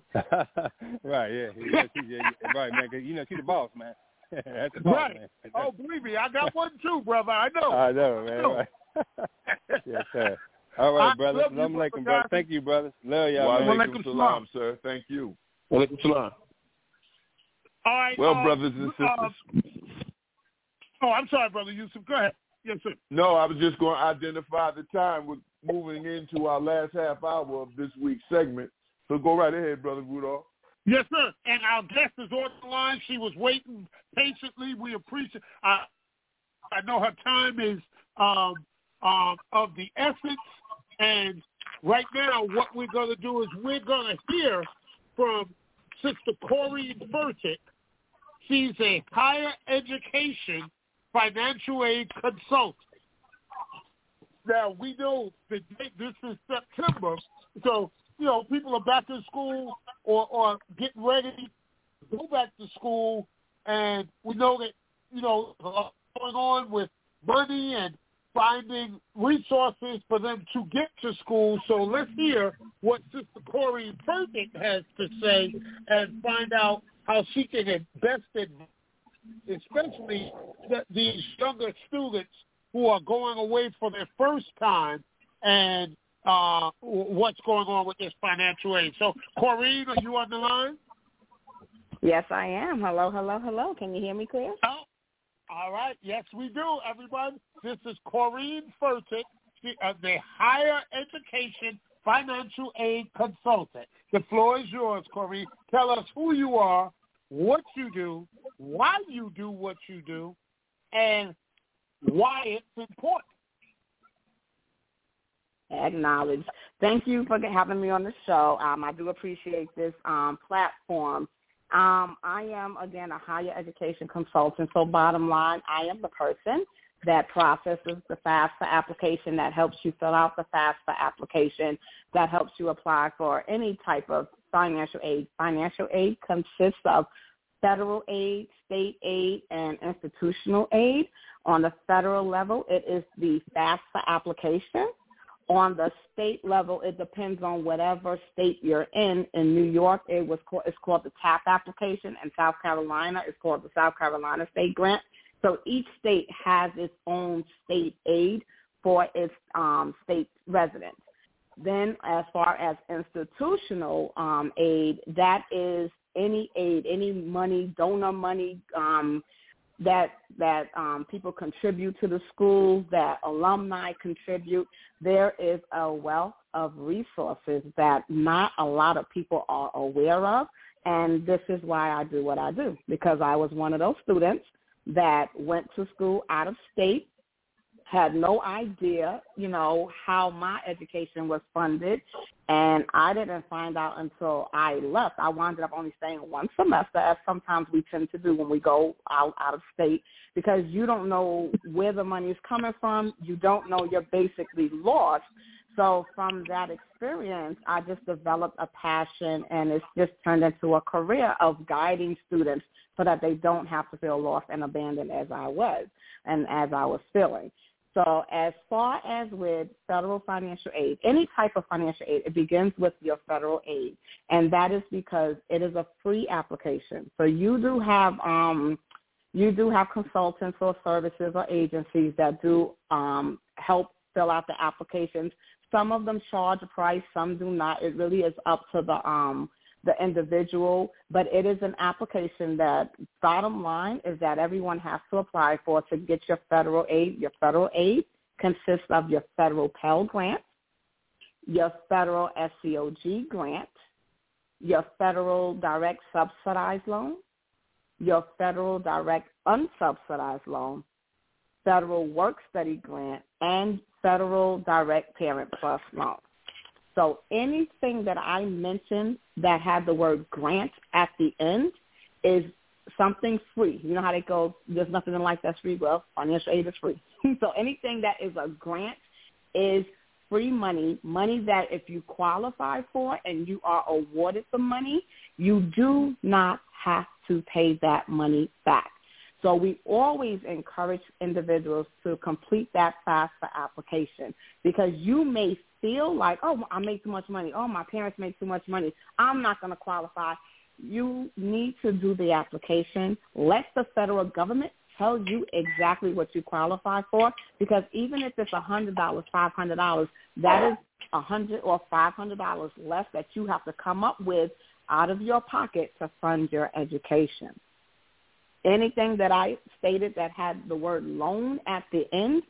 Right. Yeah. yeah, she, yeah right, man. Cause, you know, she's the boss, man. That's the right. Problem, oh, believe me, I got one too, brother. I know. I know, man. I know. Right. Yes, sir. All right, I brother. Salam alaikum, brother. Thank you, brother. Love y'all. Wa alaikum salam, sir. Thank you. Wa alaikum salam. All right. Well, uh, brothers and sisters. Uh, oh, I'm sorry, brother Yusuf. Go ahead. Yes, sir. No, I was just going to identify the time. We're moving into our last half hour of this week's segment. So go right ahead, brother Rudolph. Yes, sir. And our guest is on the line. She was waiting patiently. We appreciate I, I know her time is um, um, of the essence. And right now what we're going to do is we're going to hear from Sister Corinne Furtick. She's a higher education financial aid consultant. Now, we know that this is September, so, you know, people are back in school or, or getting ready to go back to school, and we know that, you know, a lot going on with money and finding resources for them to get to school. So let's hear what Sister Corinne Furtick has to say and find out how she can best advise, especially the, these younger students who are going away for their first time, and uh, what's going on with this financial aid. So, Corinne, are you on the line? Yes, I am. Hello, hello, hello. Can you hear me clear? Oh, all right. Yes, we do, everybody. This is Corinne Furtick, the, uh, the Higher Education Financial Aid Consultant. The floor is yours, Corinne. Tell us who you are, what you do, why you do what you do, and why it's important. Acknowledge. Thank you for having me on the show. Um, I do appreciate this um, platform. Um, I am, again, a higher education consultant, so bottom line, I am the person that processes the FAFSA application, that helps you fill out the FAFSA application, that helps you apply for any type of financial aid. Financial aid consists of federal aid, state aid, and institutional aid. On the federal level, it is the FAFSA application. On the state level, it depends on whatever state you're in. In New York, it was called, it's called the TAP application. In South Carolina, it's called the South Carolina State Grant. So each state has its own state aid for its um, state residents. Then as far as institutional um, aid, that is any aid, any money, donor money um, that that um, people contribute to the school, that alumni contribute. There is a wealth of resources that not a lot of people are aware of, and this is why I do what I do, because I was one of those students that went to school out of state, had no idea, you know, how my education was funded, and I didn't find out until I left. I wound up only staying one semester, as sometimes we tend to do when we go out, out of state, because you don't know where the money is coming from. You don't know. You're basically lost. So from that experience, I just developed a passion, and it's just turned into a career of guiding students so that they don't have to feel lost and abandoned as I was and as I was feeling. So as far as with federal financial aid, any type of financial aid, it begins with your federal aid, and that is because it is a free application. So you do have um, you do have consultants or services or agencies that do um, help fill out the applications. Some of them charge a price, some do not. It really is up to the um, the individual, but it is an application that bottom line is that everyone has to apply for to get your federal aid. Your federal aid consists of your federal Pell Grant, your federal S E O G grant, your federal direct subsidized loan, your federal direct unsubsidized loan, federal work study grant, and federal direct parent plus loan. So anything that I mentioned that had the word grant at the end is something free. You know how they go, there's nothing in life that's free. Well, financial aid is free. So anything that is a grant is free money, money that if you qualify for and you are awarded the money, you do not have to pay that money back. So we always encourage individuals to complete that FAFSA application, because you may feel like, oh, I make too much money. Oh, my parents make too much money. I'm not going to qualify. You need to do the application. Let the federal government tell you exactly what you qualify for, because even if it's one hundred dollars, five hundred dollars, that is one hundred dollars or five hundred dollars less that you have to come up with out of your pocket to fund your education. Anything that I stated that had the word loan at the end,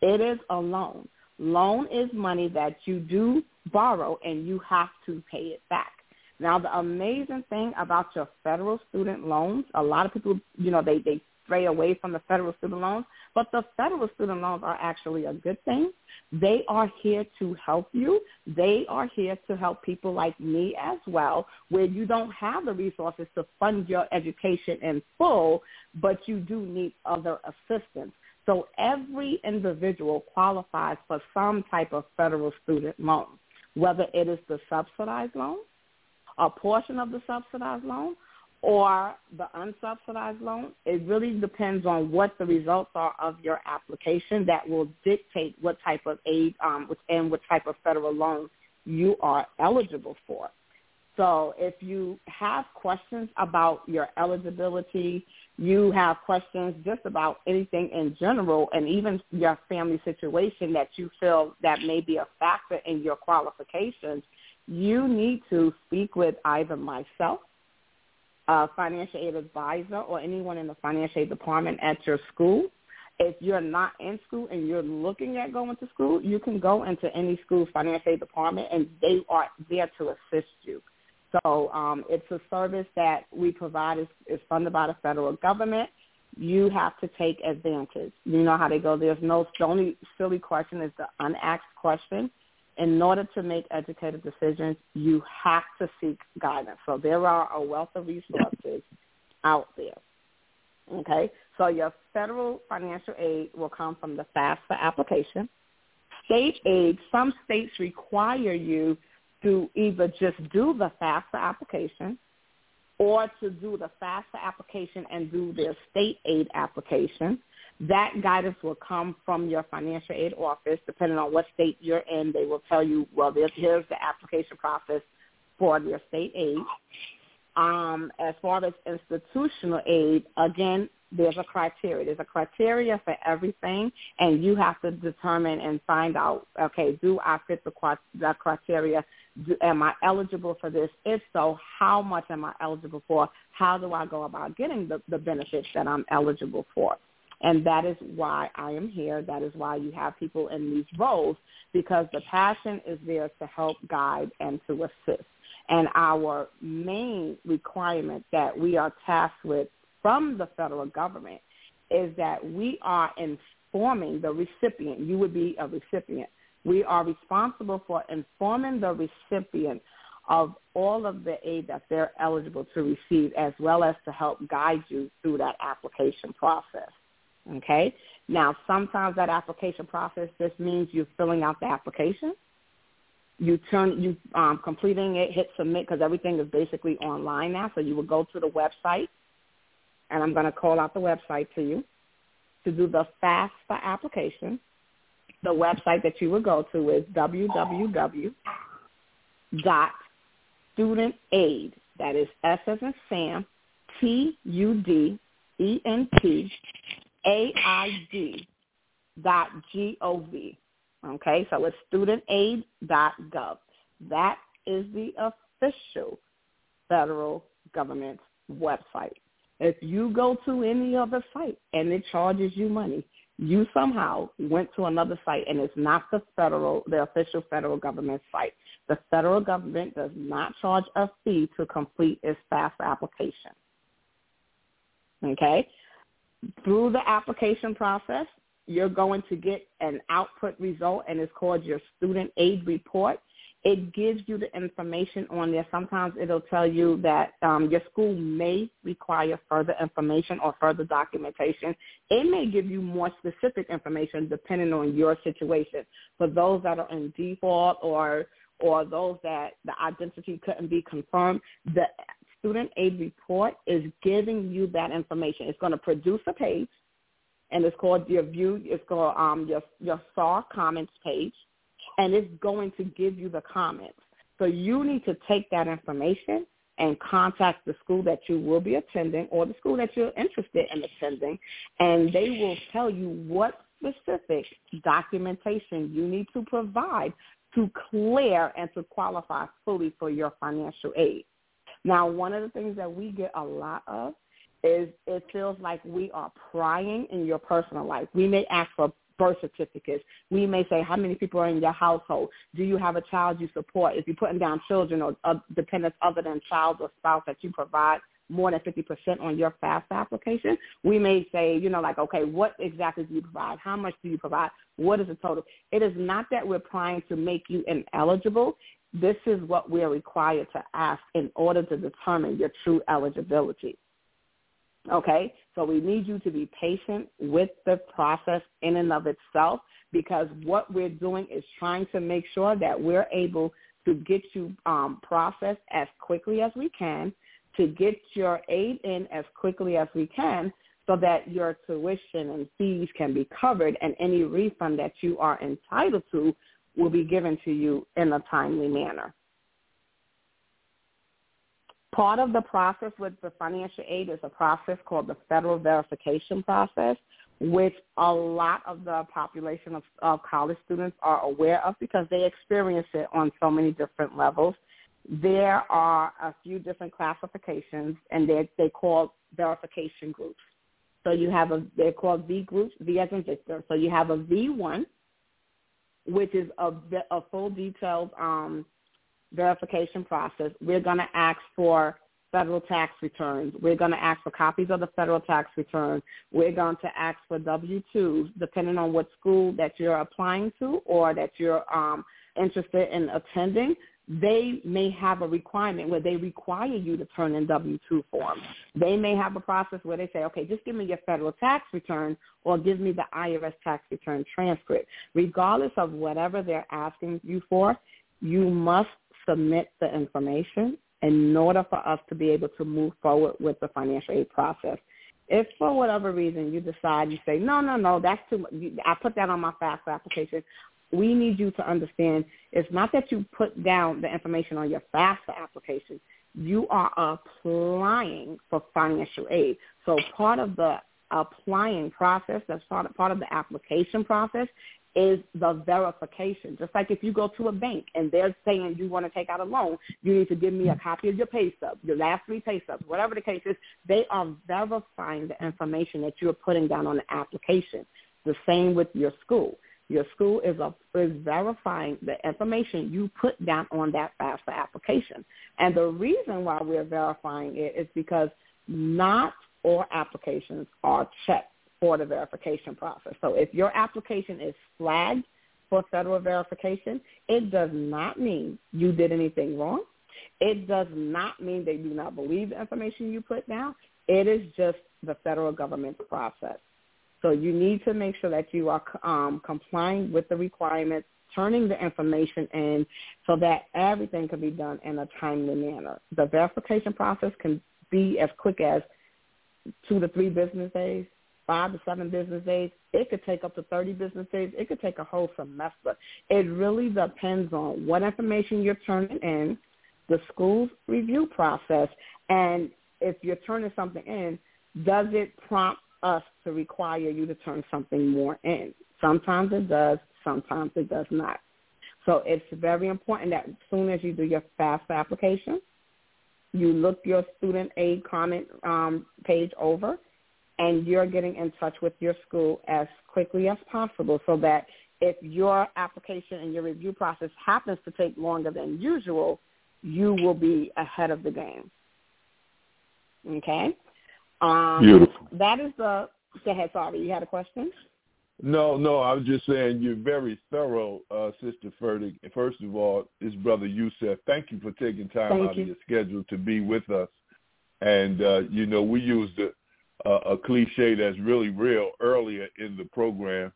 it is a loan. Loan is money that you do borrow and you have to pay it back. Now, the amazing thing about your federal student loans, a lot of people, you know, they, they stray away from the federal student loans, but the federal student loans are actually a good thing. They are here to help you. They are here to help people like me as well, where you don't have the resources to fund your education in full, but you do need other assistance. So every individual qualifies for some type of federal student loan, whether it is the subsidized loan, a portion of the subsidized loan, or the unsubsidized loan. It really depends on what the results are of your application that will dictate what type of aid um, and what type of federal loans you are eligible for. So if you have questions about your eligibility, you have questions just about anything in general, and even your family situation that you feel that may be a factor in your qualifications, you need to speak with either myself, a financial aid advisor, or anyone in the financial aid department at your school. If you're not in school and you're looking at going to school, you can go into any school's financial aid department, and they are there to assist you. So um, it's a service that we provide. It's, it's funded by the federal government. You have to take advantage. You know how they go. There's no – the only silly question is the unasked question. In order to make educated decisions, you have to seek guidance. So there are a wealth of resources out there, okay? So your federal financial aid will come from the FAFSA application. State aid, some states require you to either just do the FAFSA application or to do the FAFSA application and do their state aid application. That guidance will come from your financial aid office. Depending on what state you're in, they will tell you, well, here's the application process for your state aid. Um, as far as institutional aid, again, there's a criteria. There's a criteria for everything, and you have to determine and find out, okay, do I fit the, the criteria? Do, am I eligible for this? If so, how much am I eligible for? How do I go about getting the, the benefits that I'm eligible for? And that is why I am here. That is why you have people in these roles, because the passion is there to help guide and to assist. And our main requirement that we are tasked with from the federal government is that we are informing the recipient. You would be a recipient. We are responsible for informing the recipient of all of the aid that they're eligible to receive, as well as to help guide you through that application process. Okay? Now, sometimes that application process just means you're filling out the application, you turn, you um, completing it, hit submit, because everything is basically online now. So you will go to the website, and I'm going to call out the website to you, to do the FAFSA application. The website that you will go to is w w w dot student aid, that is S as in Sam, T U D E N T, A I D dot G O V. Okay, so it's student aid dot gov. That is the official federal government's website. If you go to any other site and it charges you money, you somehow went to another site, and it's not the federal, the official federal government site. The federal government does not charge a fee to complete its FAFSA application. Okay? Through the application process, you're going to get an output result, and it's called your student aid report. It gives you the information on there. Sometimes it'll tell you that um, your school may require further information or further documentation. It may give you more specific information depending on your situation. For those that are in default or or those that the identity couldn't be confirmed, the student aid report is giving you that information. It's going to produce a page, and it's called your view. It's called um, your your S A R comments page, and it's going to give you the comments. So you need to take that information and contact the school that you will be attending or the school that you're interested in attending, and they will tell you what specific documentation you need to provide to clear and to qualify fully for your financial aid. Now, one of the things that we get a lot of is it feels like we are prying in your personal life. We may ask for birth certificates. We may say, how many people are in your household? Do you have a child you support? If you're putting down children or uh, dependents other than child or spouse that you provide more than fifty percent on your FAFSA application, we may say, you know, like, okay, what exactly do you provide? How much do you provide? What is the total? It is not that we're trying to make you ineligible. This is what we are required to ask in order to determine your true eligibility. Okay, so we need you to be patient with the process in and of itself, because what we're doing is trying to make sure that we're able to get you um, processed as quickly as we can, to get your aid in as quickly as we can, so that your tuition and fees can be covered and any refund that you are entitled to will be given to you in a timely manner. Part of the process with the financial aid is a process called the federal verification process, which a lot of the population of, of college students are aware of because they experience it on so many different levels. There are a few different classifications, and they they call verification groups. So you have a, they're called V groups, V as in Victor. So you have a V one, which is a, a full detailed um verification process. We're going to ask for federal tax returns. We're going to ask for copies of the federal tax return. We're going to ask for W two's, depending on what school that you're applying to or that you're um, interested in attending. They may have a requirement where they require you to turn in W two forms. They may have a process where they say, okay, just give me your federal tax return or give me the I R S tax return transcript. Regardless of whatever they're asking you for, you must submit the information in order for us to be able to move forward with the financial aid process. If for whatever reason you decide, you say, no, no, no, that's too much, I put that on my FAFSA application, we need you to understand it's not that you put down the information on your FAFSA application. You are applying for financial aid. So part of the applying process, that's part of, part of the application process, is the verification. Just like if you go to a bank and they're saying you want to take out a loan, you need to give me a copy of your pay stub, your last three pay stubs, whatever the case is, they are verifying the information that you're putting down on the application. The same with your school. Your school is, a, is verifying the information you put down on that FAFSA application. And the reason why we're verifying it is because not all applications are checked for the verification process. So if your application is flagged for federal verification, it does not mean you did anything wrong. It does not mean they do not believe the information you put down. It is just the federal government's process. So you need to make sure that you are um, complying with the requirements, turning the information in so that everything can be done in a timely manner. The verification process can be as quick as two to three business days, five to seven business days. It could take up to thirty business days. It could take a whole semester. It really depends on what information you're turning in, the school's review process, and if you're turning something in, does it prompt us to require you to turn something more in? Sometimes it does, sometimes it does not. So it's very important that as soon as you do your FAFSA application, you look your student aid comment um, page over, and you're getting in touch with your school as quickly as possible so that if your application and your review process happens to take longer than usual, you will be ahead of the game. Okay? Um, Beautiful. That is the – go ahead, sorry. You had a question? No, no, I was just saying you're very thorough, uh, Sister Furtick. First of all, it's Brother Yusuf. Thank you for taking time Thank out you. of your schedule to be with us. And, uh, you know, we used the – a cliche that's really real earlier in the program,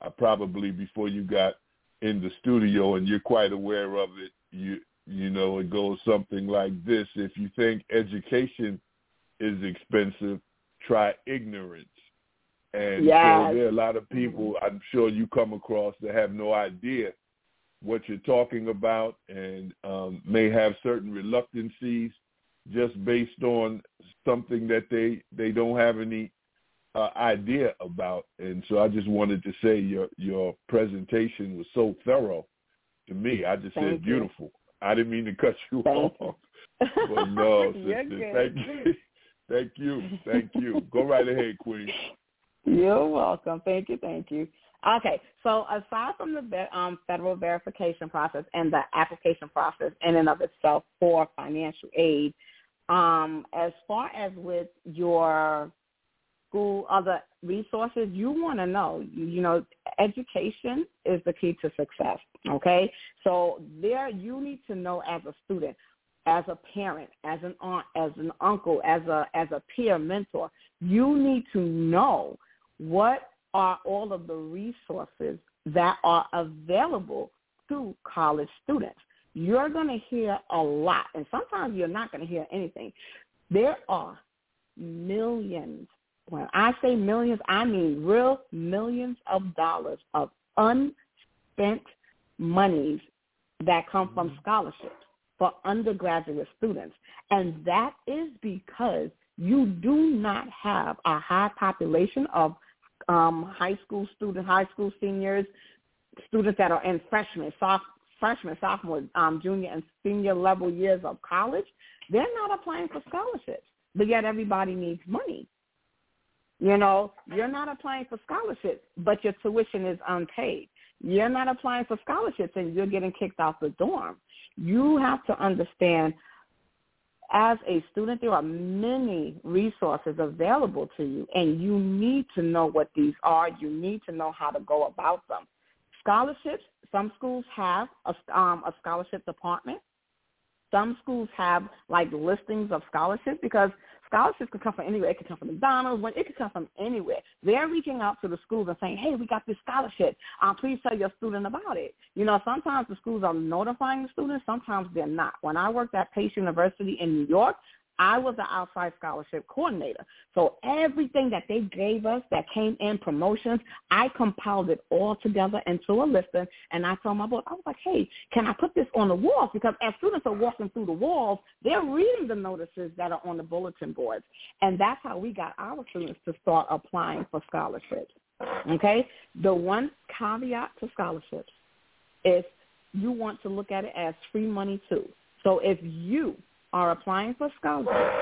I probably before you got in the studio, and you're quite aware of it. You you know, it goes something like this. If you think education is expensive, try ignorance. And yes. So there are a lot of people I'm sure you come across that have no idea what you're talking about and um, may have certain reluctancies just based on something that they, they don't have any uh, idea about. And so I just wanted to say your your presentation was so thorough to me. I just thank said you. Beautiful. I didn't mean to cut you thank off. You. But no, sister, thank you. Thank you. Thank you. Go right ahead, Queen. You're welcome. Thank you. Thank you. Okay. So aside from the um, federal verification process and the application process in and of itself for financial aid, um, as far as with your school, other resources, you want to know, you know, education is the key to success. Okay. So there you need to know as a student, as a parent, as an aunt, as an uncle, as a as a peer mentor, you need to know what are all of the resources that are available to college students. You're going to hear a lot, and sometimes you're not going to hear anything. There are millions. When I say millions, I mean real millions of dollars of unspent monies that come from scholarships for undergraduate students. And that is because you do not have a high population of um, high school students, high school seniors, students that are in freshman, soft, freshman, sophomore, um, junior, and senior level years of college. They're not applying for scholarships, but yet everybody needs money. You know, you're not applying for scholarships, but your tuition is unpaid. You're not applying for scholarships, and you're getting kicked out the dorm. You have to understand, as a student, there are many resources available to you, and you need to know what these are. You need to know how to go about them. Scholarships, some schools have a, um, a scholarship department. Some schools have, like, listings of scholarships, because scholarships could come from anywhere. It could come from McDonald's. It could come from anywhere. They're reaching out to the schools and saying, hey, we got this scholarship. Uh, please tell your student about it. You know, sometimes the schools are notifying the students. Sometimes they're not. When I worked at Pace University in New York, I was the outside scholarship coordinator. So everything that they gave us that came in, promotions, I compiled it all together into a listing, and I told my boss, I was like, hey, can I put this on the walls? Because as students are walking through the walls, they're reading the notices that are on the bulletin boards. And that's how we got our students to start applying for scholarships, okay? The one caveat to scholarships is you want to look at it as free money too. So if you are applying for scholarships,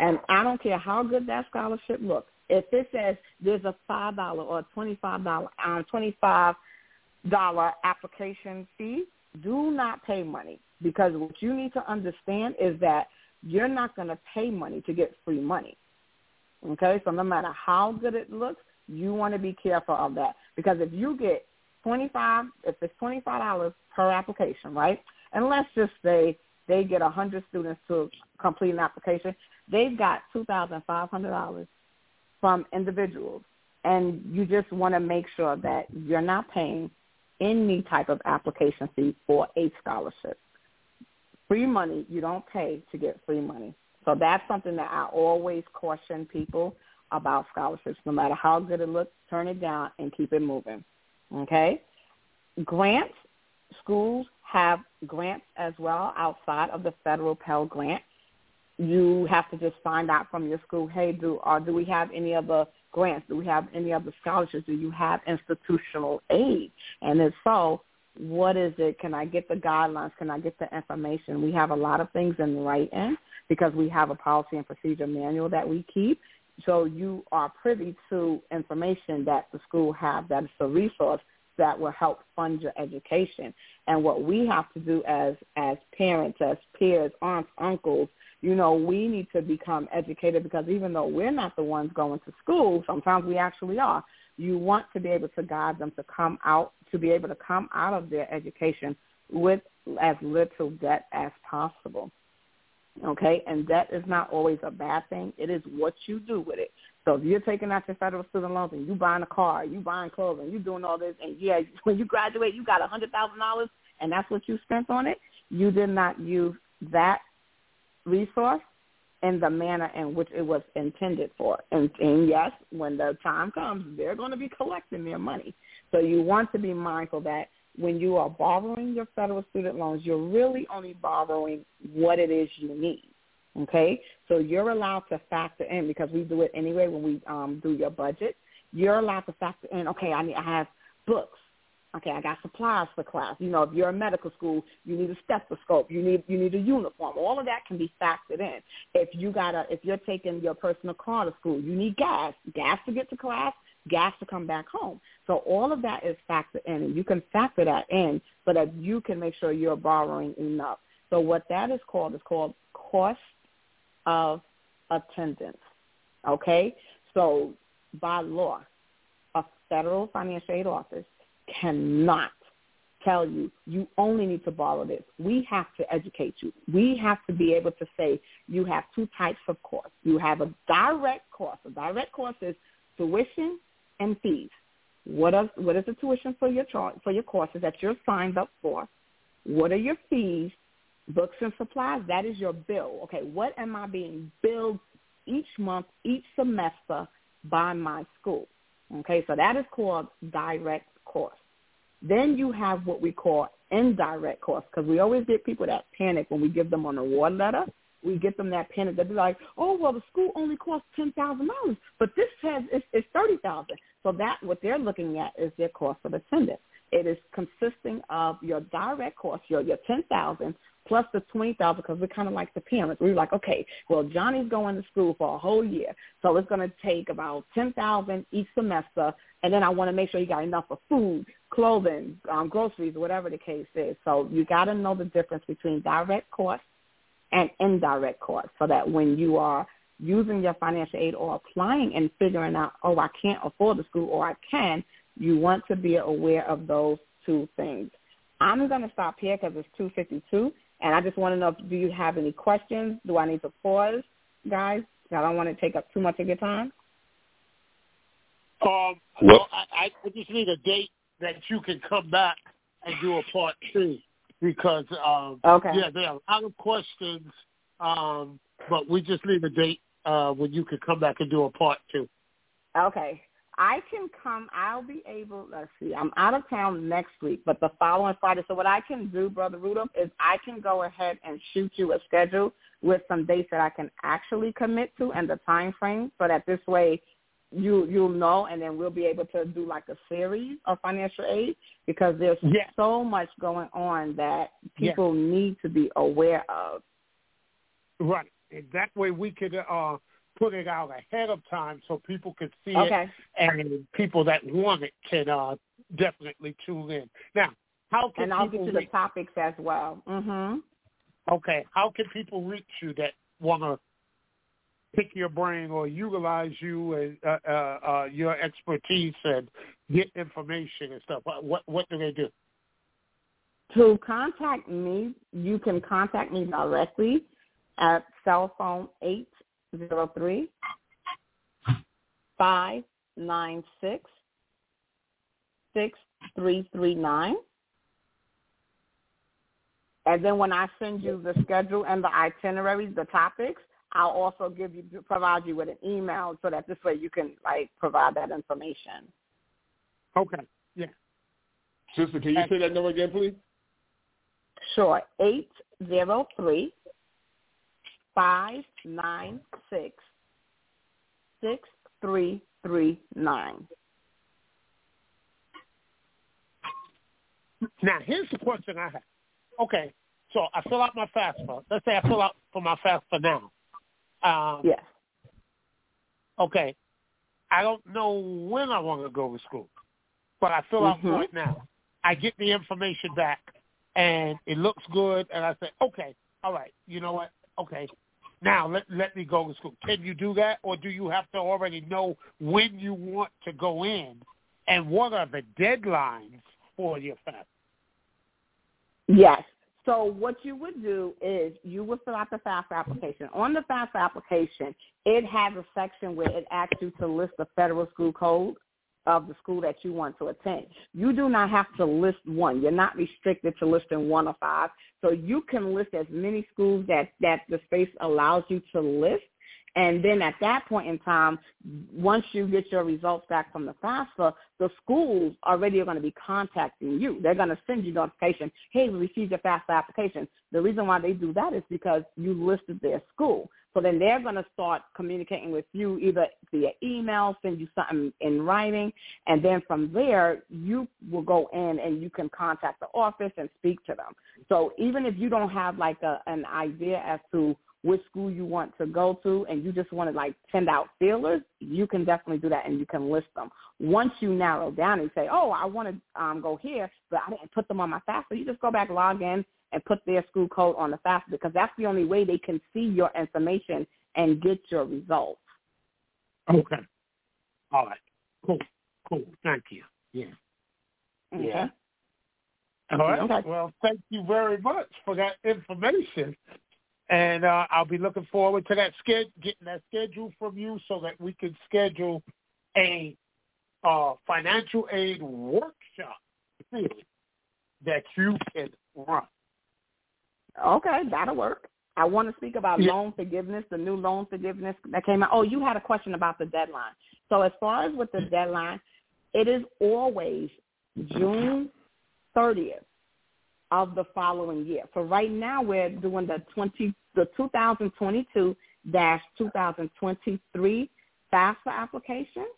and I don't care how good that scholarship looks, if it says there's a five dollars or twenty-five dollars um, twenty-five dollars application fee, do not pay money, because what you need to understand is that you're not going to pay money to get free money, okay? So no matter how good it looks, you want to be careful of that, because if you get twenty-five dollars, if it's twenty-five dollars per application, right, and let's just say they get one hundred students to complete an application, they've got two thousand five hundred dollars from individuals. And you just want to make sure that you're not paying any type of application fee for a scholarship. Free money, you don't pay to get free money. So that's something that I always caution people about scholarships. No matter how good it looks, turn it down and keep it moving, okay? Grants, schools have grants as well outside of the federal Pell Grant. You have to just find out from your school, hey, do or do we have any other grants? Do we have any other scholarships? Do you have institutional aid? And if so, what is it? Can I get the guidelines? Can I get the information? We have a lot of things in writing because we have a policy and procedure manual that we keep. So you are privy to information that the school have that is a resource that will help fund your education. And what we have to do as as parents, as peers, aunts, uncles, you know, we need to become educated, because even though we're not the ones going to school, sometimes we actually are. You want to be able to guide them to come out, to be able to come out of their education with as little debt as possible. Okay, and debt is not always a bad thing. It is what you do with it. So if you're taking out your federal student loans and you buying a car, you buying clothes, and you doing all this, and yeah, when you graduate, you got one hundred thousand dollars, and that's what you spent on it, you did not use that resource in the manner in which it was intended for. And, and yes, when the time comes, they're going to be collecting their money. So you want to be mindful that when you are borrowing your federal student loans, you're really only borrowing what it is you need. Okay, so you're allowed to factor in, because we do it anyway when we um, do your budget. You're allowed to factor in, okay, I need, I have books, Okay, I got supplies for class. You know, if you're in medical school, you need a stethoscope. You need you need a uniform. All of that can be factored in. If you gotta, if you're taking your personal car to school, you need gas. Gas to get to class. Gas to come back home. So all of that is factored in, and you can factor that in so that you can make sure you're borrowing enough. So what that is called is called cost of attendance. Okay, so by law, a federal financial aid office cannot tell you, you only need to borrow this. We have to educate you. We have to be able to say you have two types of costs. You have a direct cost. A direct cost is tuition and fees. What is, what is the tuition for your char- for your courses that you're signed up for? What are your fees? Books and supplies, that is your bill. Okay, what am I being billed each month, each semester by my school? Okay, so that is called direct cost. Then you have what we call indirect costs, because we always get people that panic when we give them an award letter. We get them that panic. They'll be like, oh, well, the school only costs ten thousand dollars, but this has it's, it's thirty thousand dollars. So that what they're looking at is their cost of attendance. It is consisting of your direct cost, your, your ten thousand dollars plus the twenty thousand dollars, because we're kind of like the parents. We're like, okay, well, Johnny's going to school for a whole year, so it's going to take about ten thousand dollars each semester, and then I want to make sure you got enough for food, clothing, um, groceries, whatever the case is. So you got to know the difference between direct costs and indirect costs, so that when you are using your financial aid or applying and figuring out, oh, I can't afford the school or I can, you want to be aware of those two things. I'm going to stop here because it's two fifty-two, and I just want to know, do you have any questions? Do I need to pause, guys? I don't want to take up too much of your time. Um, well, I, I just need a date that you can come back and do a part two, because, um, okay. yeah, there are a lot of questions, um, but we just need a date uh, when you can come back and do a part two. Okay. I can come, I'll be able, let's see, I'm out of town next week, but the following Friday. So what I can do, Brother Rudolph, is I can go ahead and shoot you a schedule with some dates that I can actually commit to and the time frame, so that this way you, you'll know, and then we'll be able to do like a series of financial aid, because there's yeah. so much going on that people yeah. need to be aware of. Right. And that way we could uh put it out ahead of time so people could see okay. it, and people that want it can uh, definitely tune in. Now, how can and I'll get to the topics as well. Mm-hmm. Okay, how can people reach you that want to pick your brain or utilize you and uh, uh, uh, your expertise and get information and stuff? What what do they do? To contact me, you can contact me directly at cell phone eight. Zero three five nine six six three three nine, and then when I send you the schedule and the itineraries, the topics, I'll also give you provide you with an email so that this way you can like provide that information. Okay. Yeah. Sister, can you say that number again, please? Sure. Eight zero three. Five nine six six three three nine. Now here's the question I have. Okay, so I fill out my FAFSA. Let's say I fill out for my FAFSA now. Um, yes. Okay, I don't know when I want to go to school, but I fill mm-hmm. out right now. I get the information back, and it looks good, and I say, okay, all right, you know what? Okay, now let let me go to school. Can you do that, or do you have to already know when you want to go in, and what are the deadlines for your FAFSA? Yes. So what you would do is you would fill out the FAFSA application. On the FAFSA application, it has a section where it asks you to list the federal school code of the school that you want to attend. You do not have to list one. You're not restricted to listing one or five. So you can list as many schools that, that the space allows you to list. And then at that point in time, once you get your results back from the FAFSA, the schools already are going to be contacting you. They're going to send you notification, hey, we received your FAFSA application. The reason why they do that is because you listed their school. So then they're going to start communicating with you either via email, send you something in writing, and then from there you will go in and you can contact the office and speak to them. So even if you don't have like a, an idea as to which school you want to go to and you just want to like send out feelers, you can definitely do that and you can list them. Once you narrow down and say, oh, I want to um, go here, but I didn't put them on my FAFSA, you just go back, log in, and put their school code on the FAFSA because that's the only way they can see your information and get your results. Okay. All right. Cool. Cool. Thank you. Yeah. Okay. Yeah. All right. Okay. Well, thank you very much for that information. And uh, I'll be looking forward to that schedule, getting that schedule from you so that we can schedule a uh, financial aid workshop that you can run. Okay, that'll work. I want to speak about yeah. loan forgiveness, the new loan forgiveness that came out. Oh, you had a question about the deadline. So as far as with the deadline, it is always June thirtieth of the following year. So right now we're doing the twenty, the twenty twenty-two dash twenty twenty-three FAFSA application.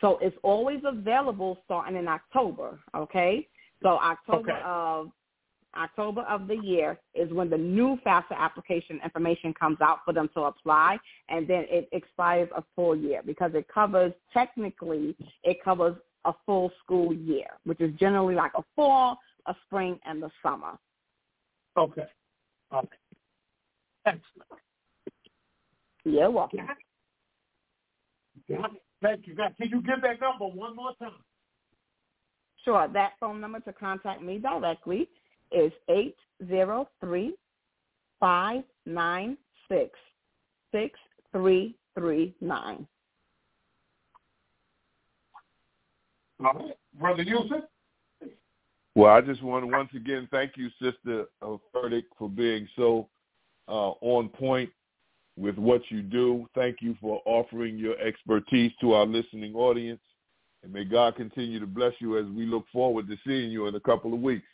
So it's always available starting in October, okay? So October okay. of October of the year is when the new FAFSA application information comes out for them to apply, and then it expires a full year because it covers, technically, it covers a full school year, which is generally like a fall, a spring, and the summer. Okay. Okay. Excellent. You're welcome. Yeah. Thank you. Can you give that number one more time? Sure. That phone number to contact me directly is eight zero three, five nine six, six three three nine. All right. Brother Yusuf? Well, I just want to once again thank you, Sister Furtick, for being so uh, on point with what you do. Thank you for offering your expertise to our listening audience. And may God continue to bless you as we look forward to seeing you in a couple of weeks.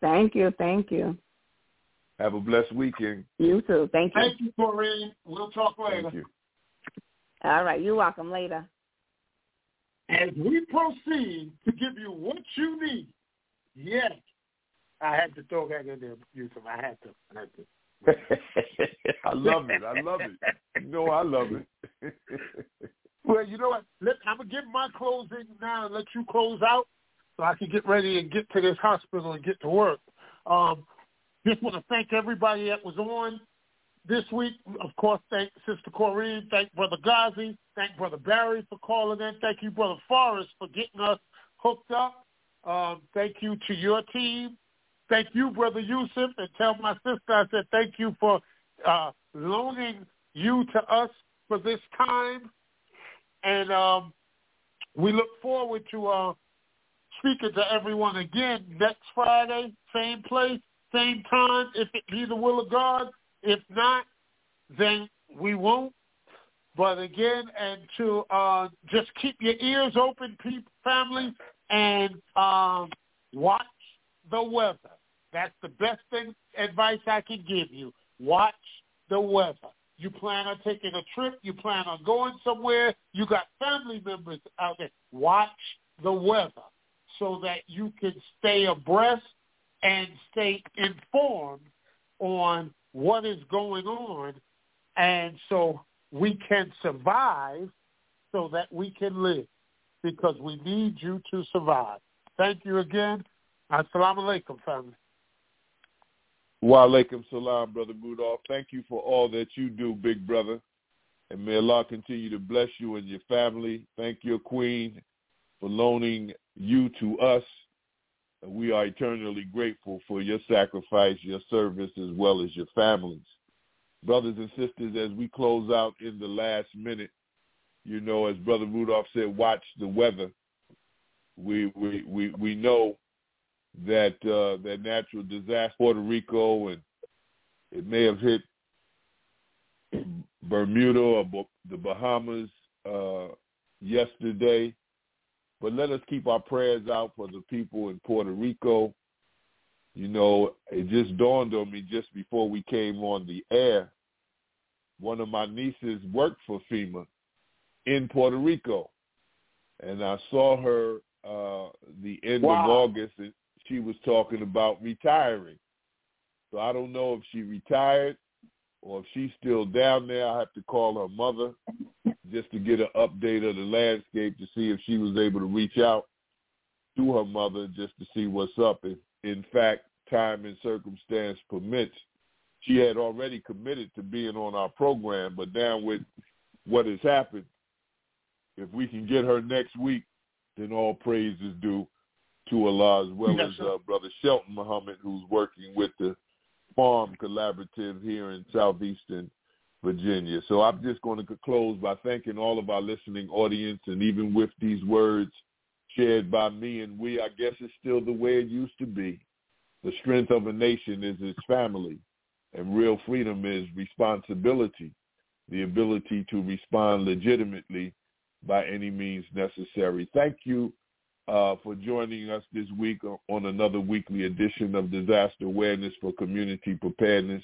Thank you. Thank you. Have a blessed weekend. You too. Thank you. Thank you, Corinne. We'll talk later. Thank you. All right. You're welcome. Later. As we proceed to give you what you need, yes, I had to throw that in there, Yusuf. I had to. I had to. I love it. I love it. You know I love it. Well, you know what? Let, I'm going to get my closing now and let you close out so I can get ready and get to this hospital and get to work. Um, just want to thank everybody that was on this week. Of course, thank Sister Corinne, thank Brother Ghazi, thank Brother Barry for calling in. Thank you, Brother Forrest, for getting us hooked up. Um, thank you to your team. Thank you, Brother Yusuf, and tell my sister I said thank you for uh, loaning you to us for this time. And um, we look forward to uh, speaking to everyone again next Friday, same place, same time, if it be the will of God. If not, then we won't. But again, and to uh, just keep your ears open, people, family, and um, watch the weather. That's the best thing advice I can give you. Watch the weather. You plan on taking a trip. You plan on going somewhere. You got family members out there. Watch the weather so that you can stay abreast and stay informed on what is going on, and so we can survive so that we can live because we need you to survive. Thank you again. As-salamu alaykum, family. Wa alaikum salam, Brother Rudolph. Thank you for all that you do, big brother. And may Allah continue to bless you and your family. Thank your queen for loaning you to us. We are eternally grateful for your sacrifice, your service, as well as your families. Brothers and sisters, as we close out in the last minute, you know, as Brother Rudolph said, watch the weather. We we we, we know that uh, that natural disaster, Puerto Rico, and it may have hit Bermuda or the Bahamas uh, yesterday. But let us keep our prayers out for the people in Puerto Rico. You know, it just dawned on me just before we came on the air, one of my nieces worked for FEMA in Puerto Rico. And I saw her uh, the end wow. of August, and she was talking about retiring. So I don't know if she retired or if she's still down there. I have to call her mother just to get an update of the landscape to see if she was able to reach out to her mother just to see what's up. If, in fact, time and circumstance permits, she had already committed to being on our program, but now with what has happened, if we can get her next week, then all praise is due to Allah, as well yes, as uh, Brother Shelton Muhammad, who's working with the Farm Collaborative here in southeastern Virginia. So I'm just going to close by thanking all of our listening audience, and even with these words shared by me and we, I guess it's still the way it used to be. The strength of a nation is its family, and real freedom is responsibility, the ability to respond legitimately by any means necessary. Thank you uh, for joining us this week on another weekly edition of Disaster Awareness for Community Preparedness.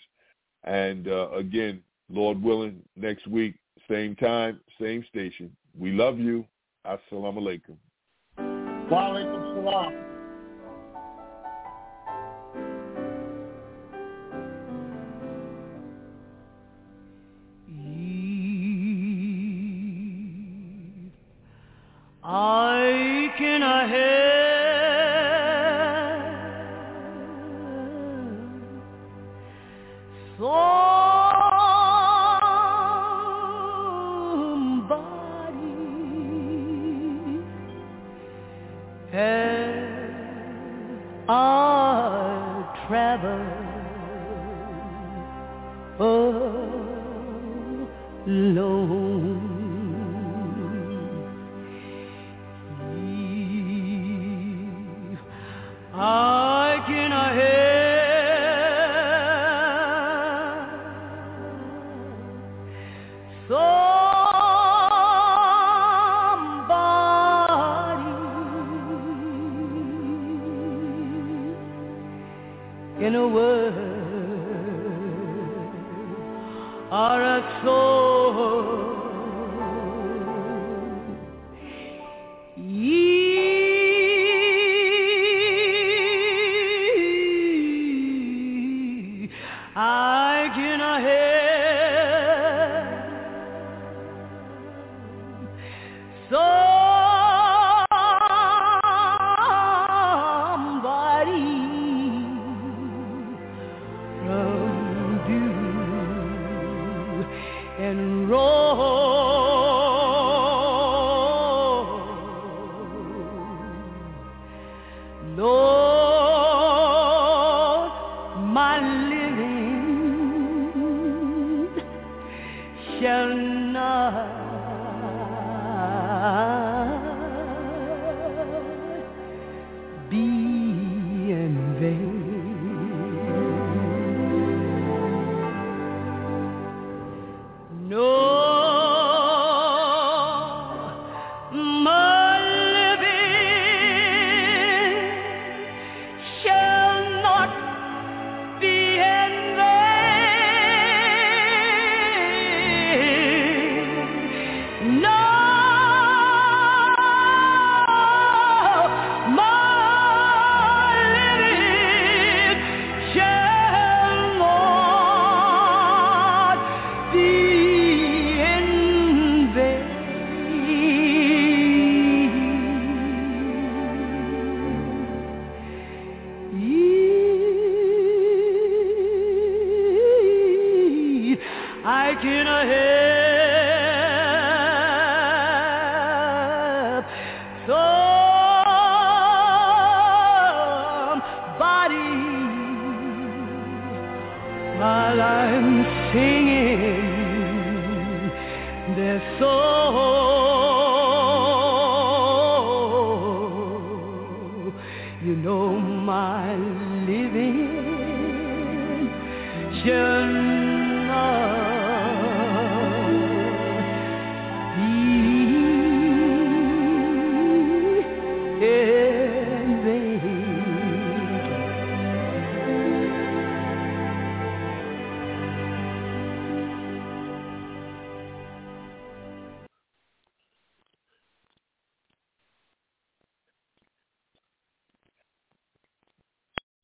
And uh, again, Lord willing, next week, same time, same station. We love you. Assalamu alaikum. Wa alaikum salam. I can I have somebody as I travel alone. I can I have somebody in a world or a soul. Shall not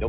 No